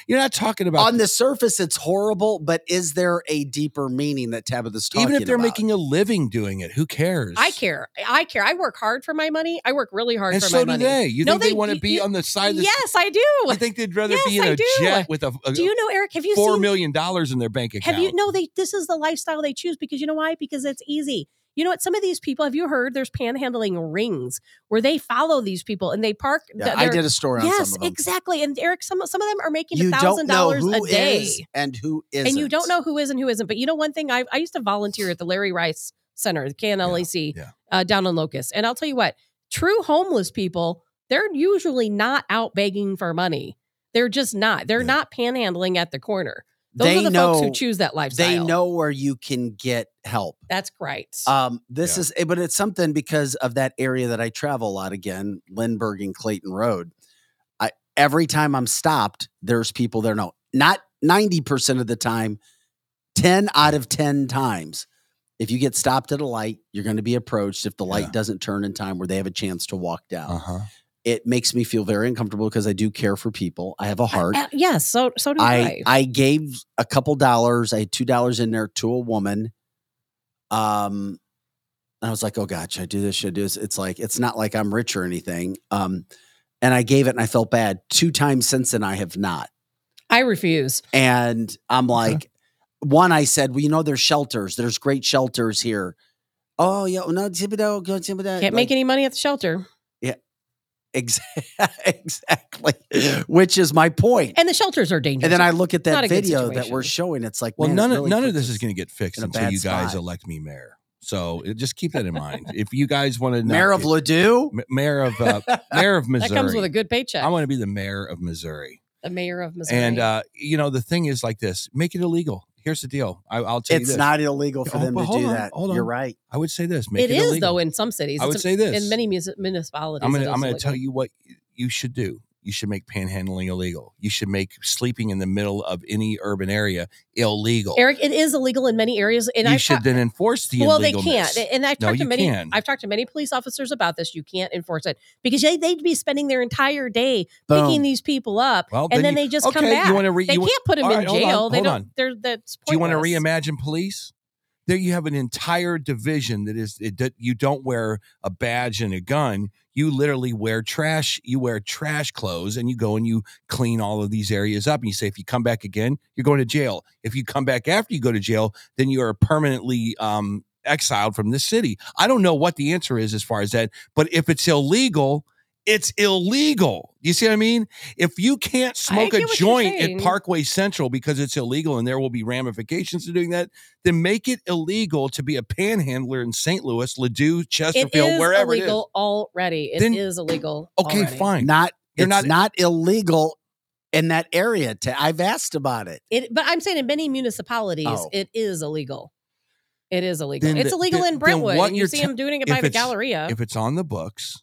You're not talking about the surface. It's horrible, but is there a deeper meaning that Tabitha's talking about? Even if they're making a living doing it, who cares? I care. I work hard for my money. I work really hard for my money. And so do they. They want to be on the side of the... Yes, I do. I think they'd rather be in a jet with a do you know, Eric? Have you $4 million in their bank account? This is the lifestyle they choose, because you know why? Because it's easy. You know what? Some of these people, have you heard there's panhandling rings where they follow these people and they park? Yeah, I did a story on some of them. Yes, exactly. And Eric, some of them are making $1,000 a day. And who isn't. And you don't know who is and who isn't. But you know one thing? I used to volunteer at the Larry Rice Center, the KNLAC, down on Locust. And I'll tell you what, true homeless people, they're usually not out begging for money. They're just not. They're not panhandling at the corner. Those are the folks who choose that lifestyle. They know where you can get help. That's right. But it's something because of that area that I travel a lot. Again, Lindbergh and Clayton Road. every time I'm stopped, there's people there. No, not 90% of the time, 10 out of 10 times. If you get stopped at a light, you're going to be approached if the light doesn't turn in time where they have a chance to walk down. Uh-huh. It makes me feel very uncomfortable because I do care for people. I have a heart. So do I. I gave a couple dollars. I had $2 in there to a woman. I was like, oh God, should I do this? Should I do this? It's like, it's not like I'm rich or anything. And I gave it and I felt bad. 2 times since then, I have not. I refuse. And I'm like, one, I said, well, you know, there's shelters. There's great shelters here. Oh, yeah. No, can't make any money at the shelter. Yeah, exactly. Which is my point. And the shelters are dangerous. And then I look at that video that we're showing. It's like, well, none of this is going to get fixed until you guys elect me mayor. So just keep that in mind. If you guys want to know. Mayor of Ladue? Mayor of Missouri. That comes with a good paycheck. I want to be the mayor of Missouri. The mayor of Missouri. And, you know, the thing is like this. Make it illegal. Here's the deal. I'll tell you this. It's not illegal for them to do that. You're right. I would say this. Make it illegal. It is, though, in some cities. I would say this. In many municipalities. I'm going to tell you what you should do. You should make panhandling illegal. You should make sleeping in the middle of any urban area illegal. Eric, it is illegal in many areas. And I should then enforce the illegalness. Well, they can't. And I've talked to many police officers about this. You can't enforce it because they'd be spending their entire day picking these people up, and then they just come back. They can't put them in jail. They don't. That's pointless. Do you want to reimagine police? There you have an entire division that you don't wear a badge and a gun. You literally wear trash. You wear trash clothes and you go and you clean all of these areas up. And you say, if you come back again, you're going to jail. If you come back after you go to jail, then you are permanently exiled from this city. I don't know what the answer is as far as that. But if it's illegal, it's illegal. You see what I mean? If you can't smoke a joint at Parkway Central because it's illegal and there will be ramifications to doing that, then make it illegal to be a panhandler in St. Louis, Ladue, Chesterfield, wherever it is. It's illegal already. It is illegal already. Okay, fine. It's not illegal in that area. I've asked about it. But I'm saying in many municipalities, it is illegal. It is illegal. It's illegal in Brentwood. You see them doing it by the Galleria. If it's on the books,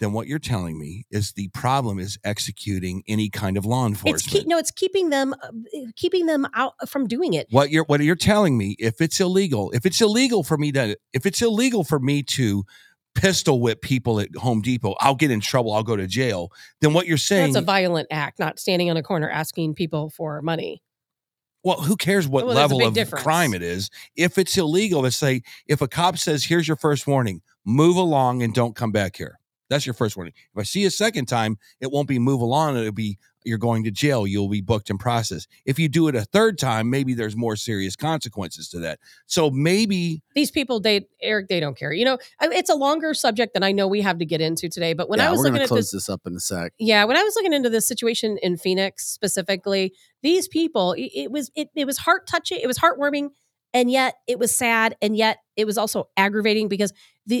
then what you're telling me is the problem is executing any kind of law enforcement. It's keeping them out from doing it. What you're telling me, if it's illegal for me to pistol whip people at Home Depot, I'll get in trouble. I'll go to jail. Then what you're saying, that's a violent act, not standing on a corner asking people for money. Well, who cares what level of crime it is? If it's illegal, let's say if a cop says, "Here's your first warning, move along and don't come back here." That's your first warning. If I see a second time, it won't be move along. It'll be you're going to jail. You'll be booked and processed. If you do it a third time, maybe there's more serious consequences to that. So maybe these people, they don't care. You know, it's a longer subject than I know we have to get into today. But when I was looking at this up in a sec. Yeah, when I was looking into this situation in Phoenix specifically, these people, it was heart touching. It was heartwarming. And yet it was sad. And yet it was also aggravating because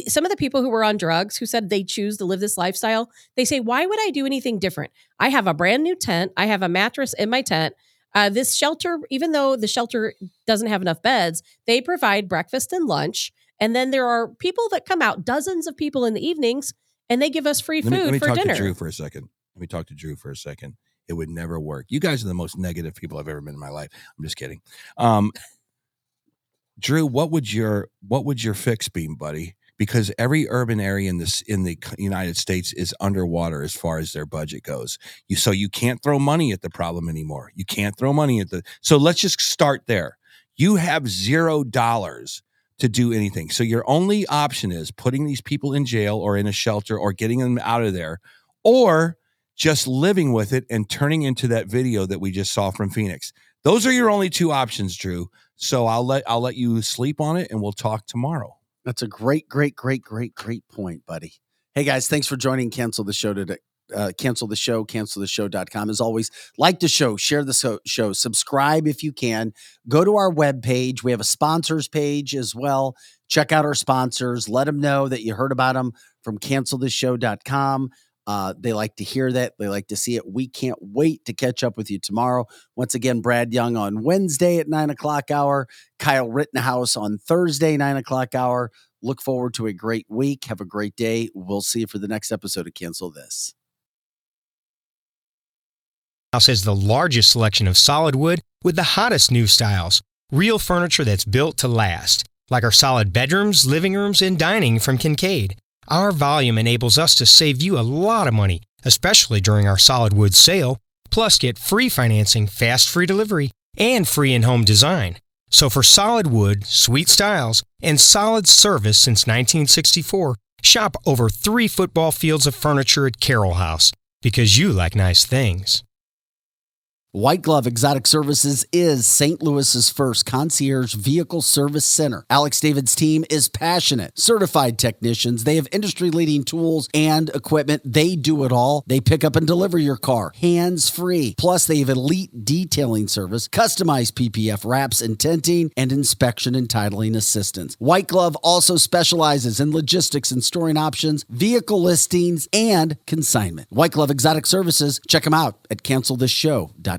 some of the people who were on drugs who said they choose to live this lifestyle, they say, why would I do anything different? I have a brand new tent. I have a mattress in my tent. This shelter, even though the shelter doesn't have enough beds, they provide breakfast and lunch. And then there are people that come out, dozens of people in the evenings, and they give us free food for dinner. Let me talk to Drew for a second. It would never work. You guys are the most negative people I've ever been in my life. I'm just kidding. Drew, what would your fix be, buddy? Because every urban area in the United States is underwater as far as their budget goes. So you can't throw money at the problem anymore. You can't throw money at so let's just start there. You have $0 to do anything. So your only option is putting these people in jail or in a shelter or getting them out of there or just living with it and turning into that video that we just saw from Phoenix. Those are your only two options, Drew. So I'll let you sleep on it and we'll talk tomorrow. That's a great point, buddy. Hey guys, thanks for joining Cancel the Show today. Cancel the Show, CancelThisShow.com. As always, like the show, share the show, subscribe if you can. Go to our webpage. We have a sponsors page as well. Check out our sponsors. Let them know that you heard about them from CancelThisShow.com. They like to hear that. They like to see it. We can't wait to catch up with you tomorrow. Once again, Brad Young on Wednesday at 9 o'clock hour, Kyle Rittenhouse on Thursday, 9 o'clock hour. Look forward to a great week. Have a great day. We'll see you for the next episode of Cancel This. House has the largest selection of solid wood with the hottest new styles, real furniture that's built to last, like our solid bedrooms, living rooms, and dining from Kincaid. Our volume enables us to save you a lot of money, especially during our solid wood sale, plus get free financing, fast free delivery, and free in-home design. So for solid wood, sweet styles, and solid service since 1964, shop over 3 football fields of furniture at Carroll House, because you like nice things. White Glove Exotic Services is St. Louis's first concierge vehicle service center. Alex David's team is passionate, certified technicians. They have industry-leading tools and equipment. They do it all. They pick up and deliver your car, hands-free. Plus, they have elite detailing service, customized PPF wraps and tinting, and inspection and titling assistance. White Glove also specializes in logistics and storing options, vehicle listings, and consignment. White Glove Exotic Services, check them out at CancelThisShow.com.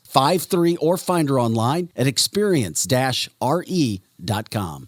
or find her online at experience-re.com.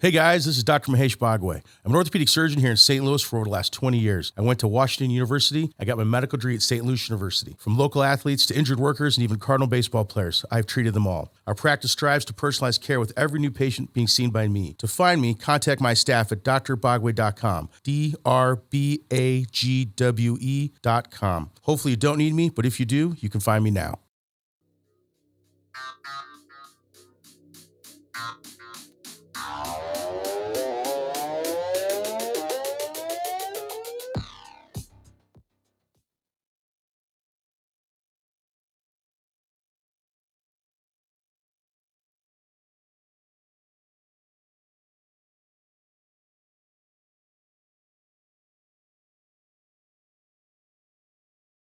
Hey guys, this is Dr. Mahesh Bhagway. I'm an orthopedic surgeon here in St. Louis for over the last 20 years. I went to Washington University. I got my medical degree at St. Louis University. From local athletes to injured workers and even Cardinal baseball players, I've treated them all. Our practice strives to personalize care with every new patient being seen by me. To find me, contact my staff at drbhagwe.com, D-R-B-A-G-W-E.com. Hopefully you don't need me, but if you do, you can find me now.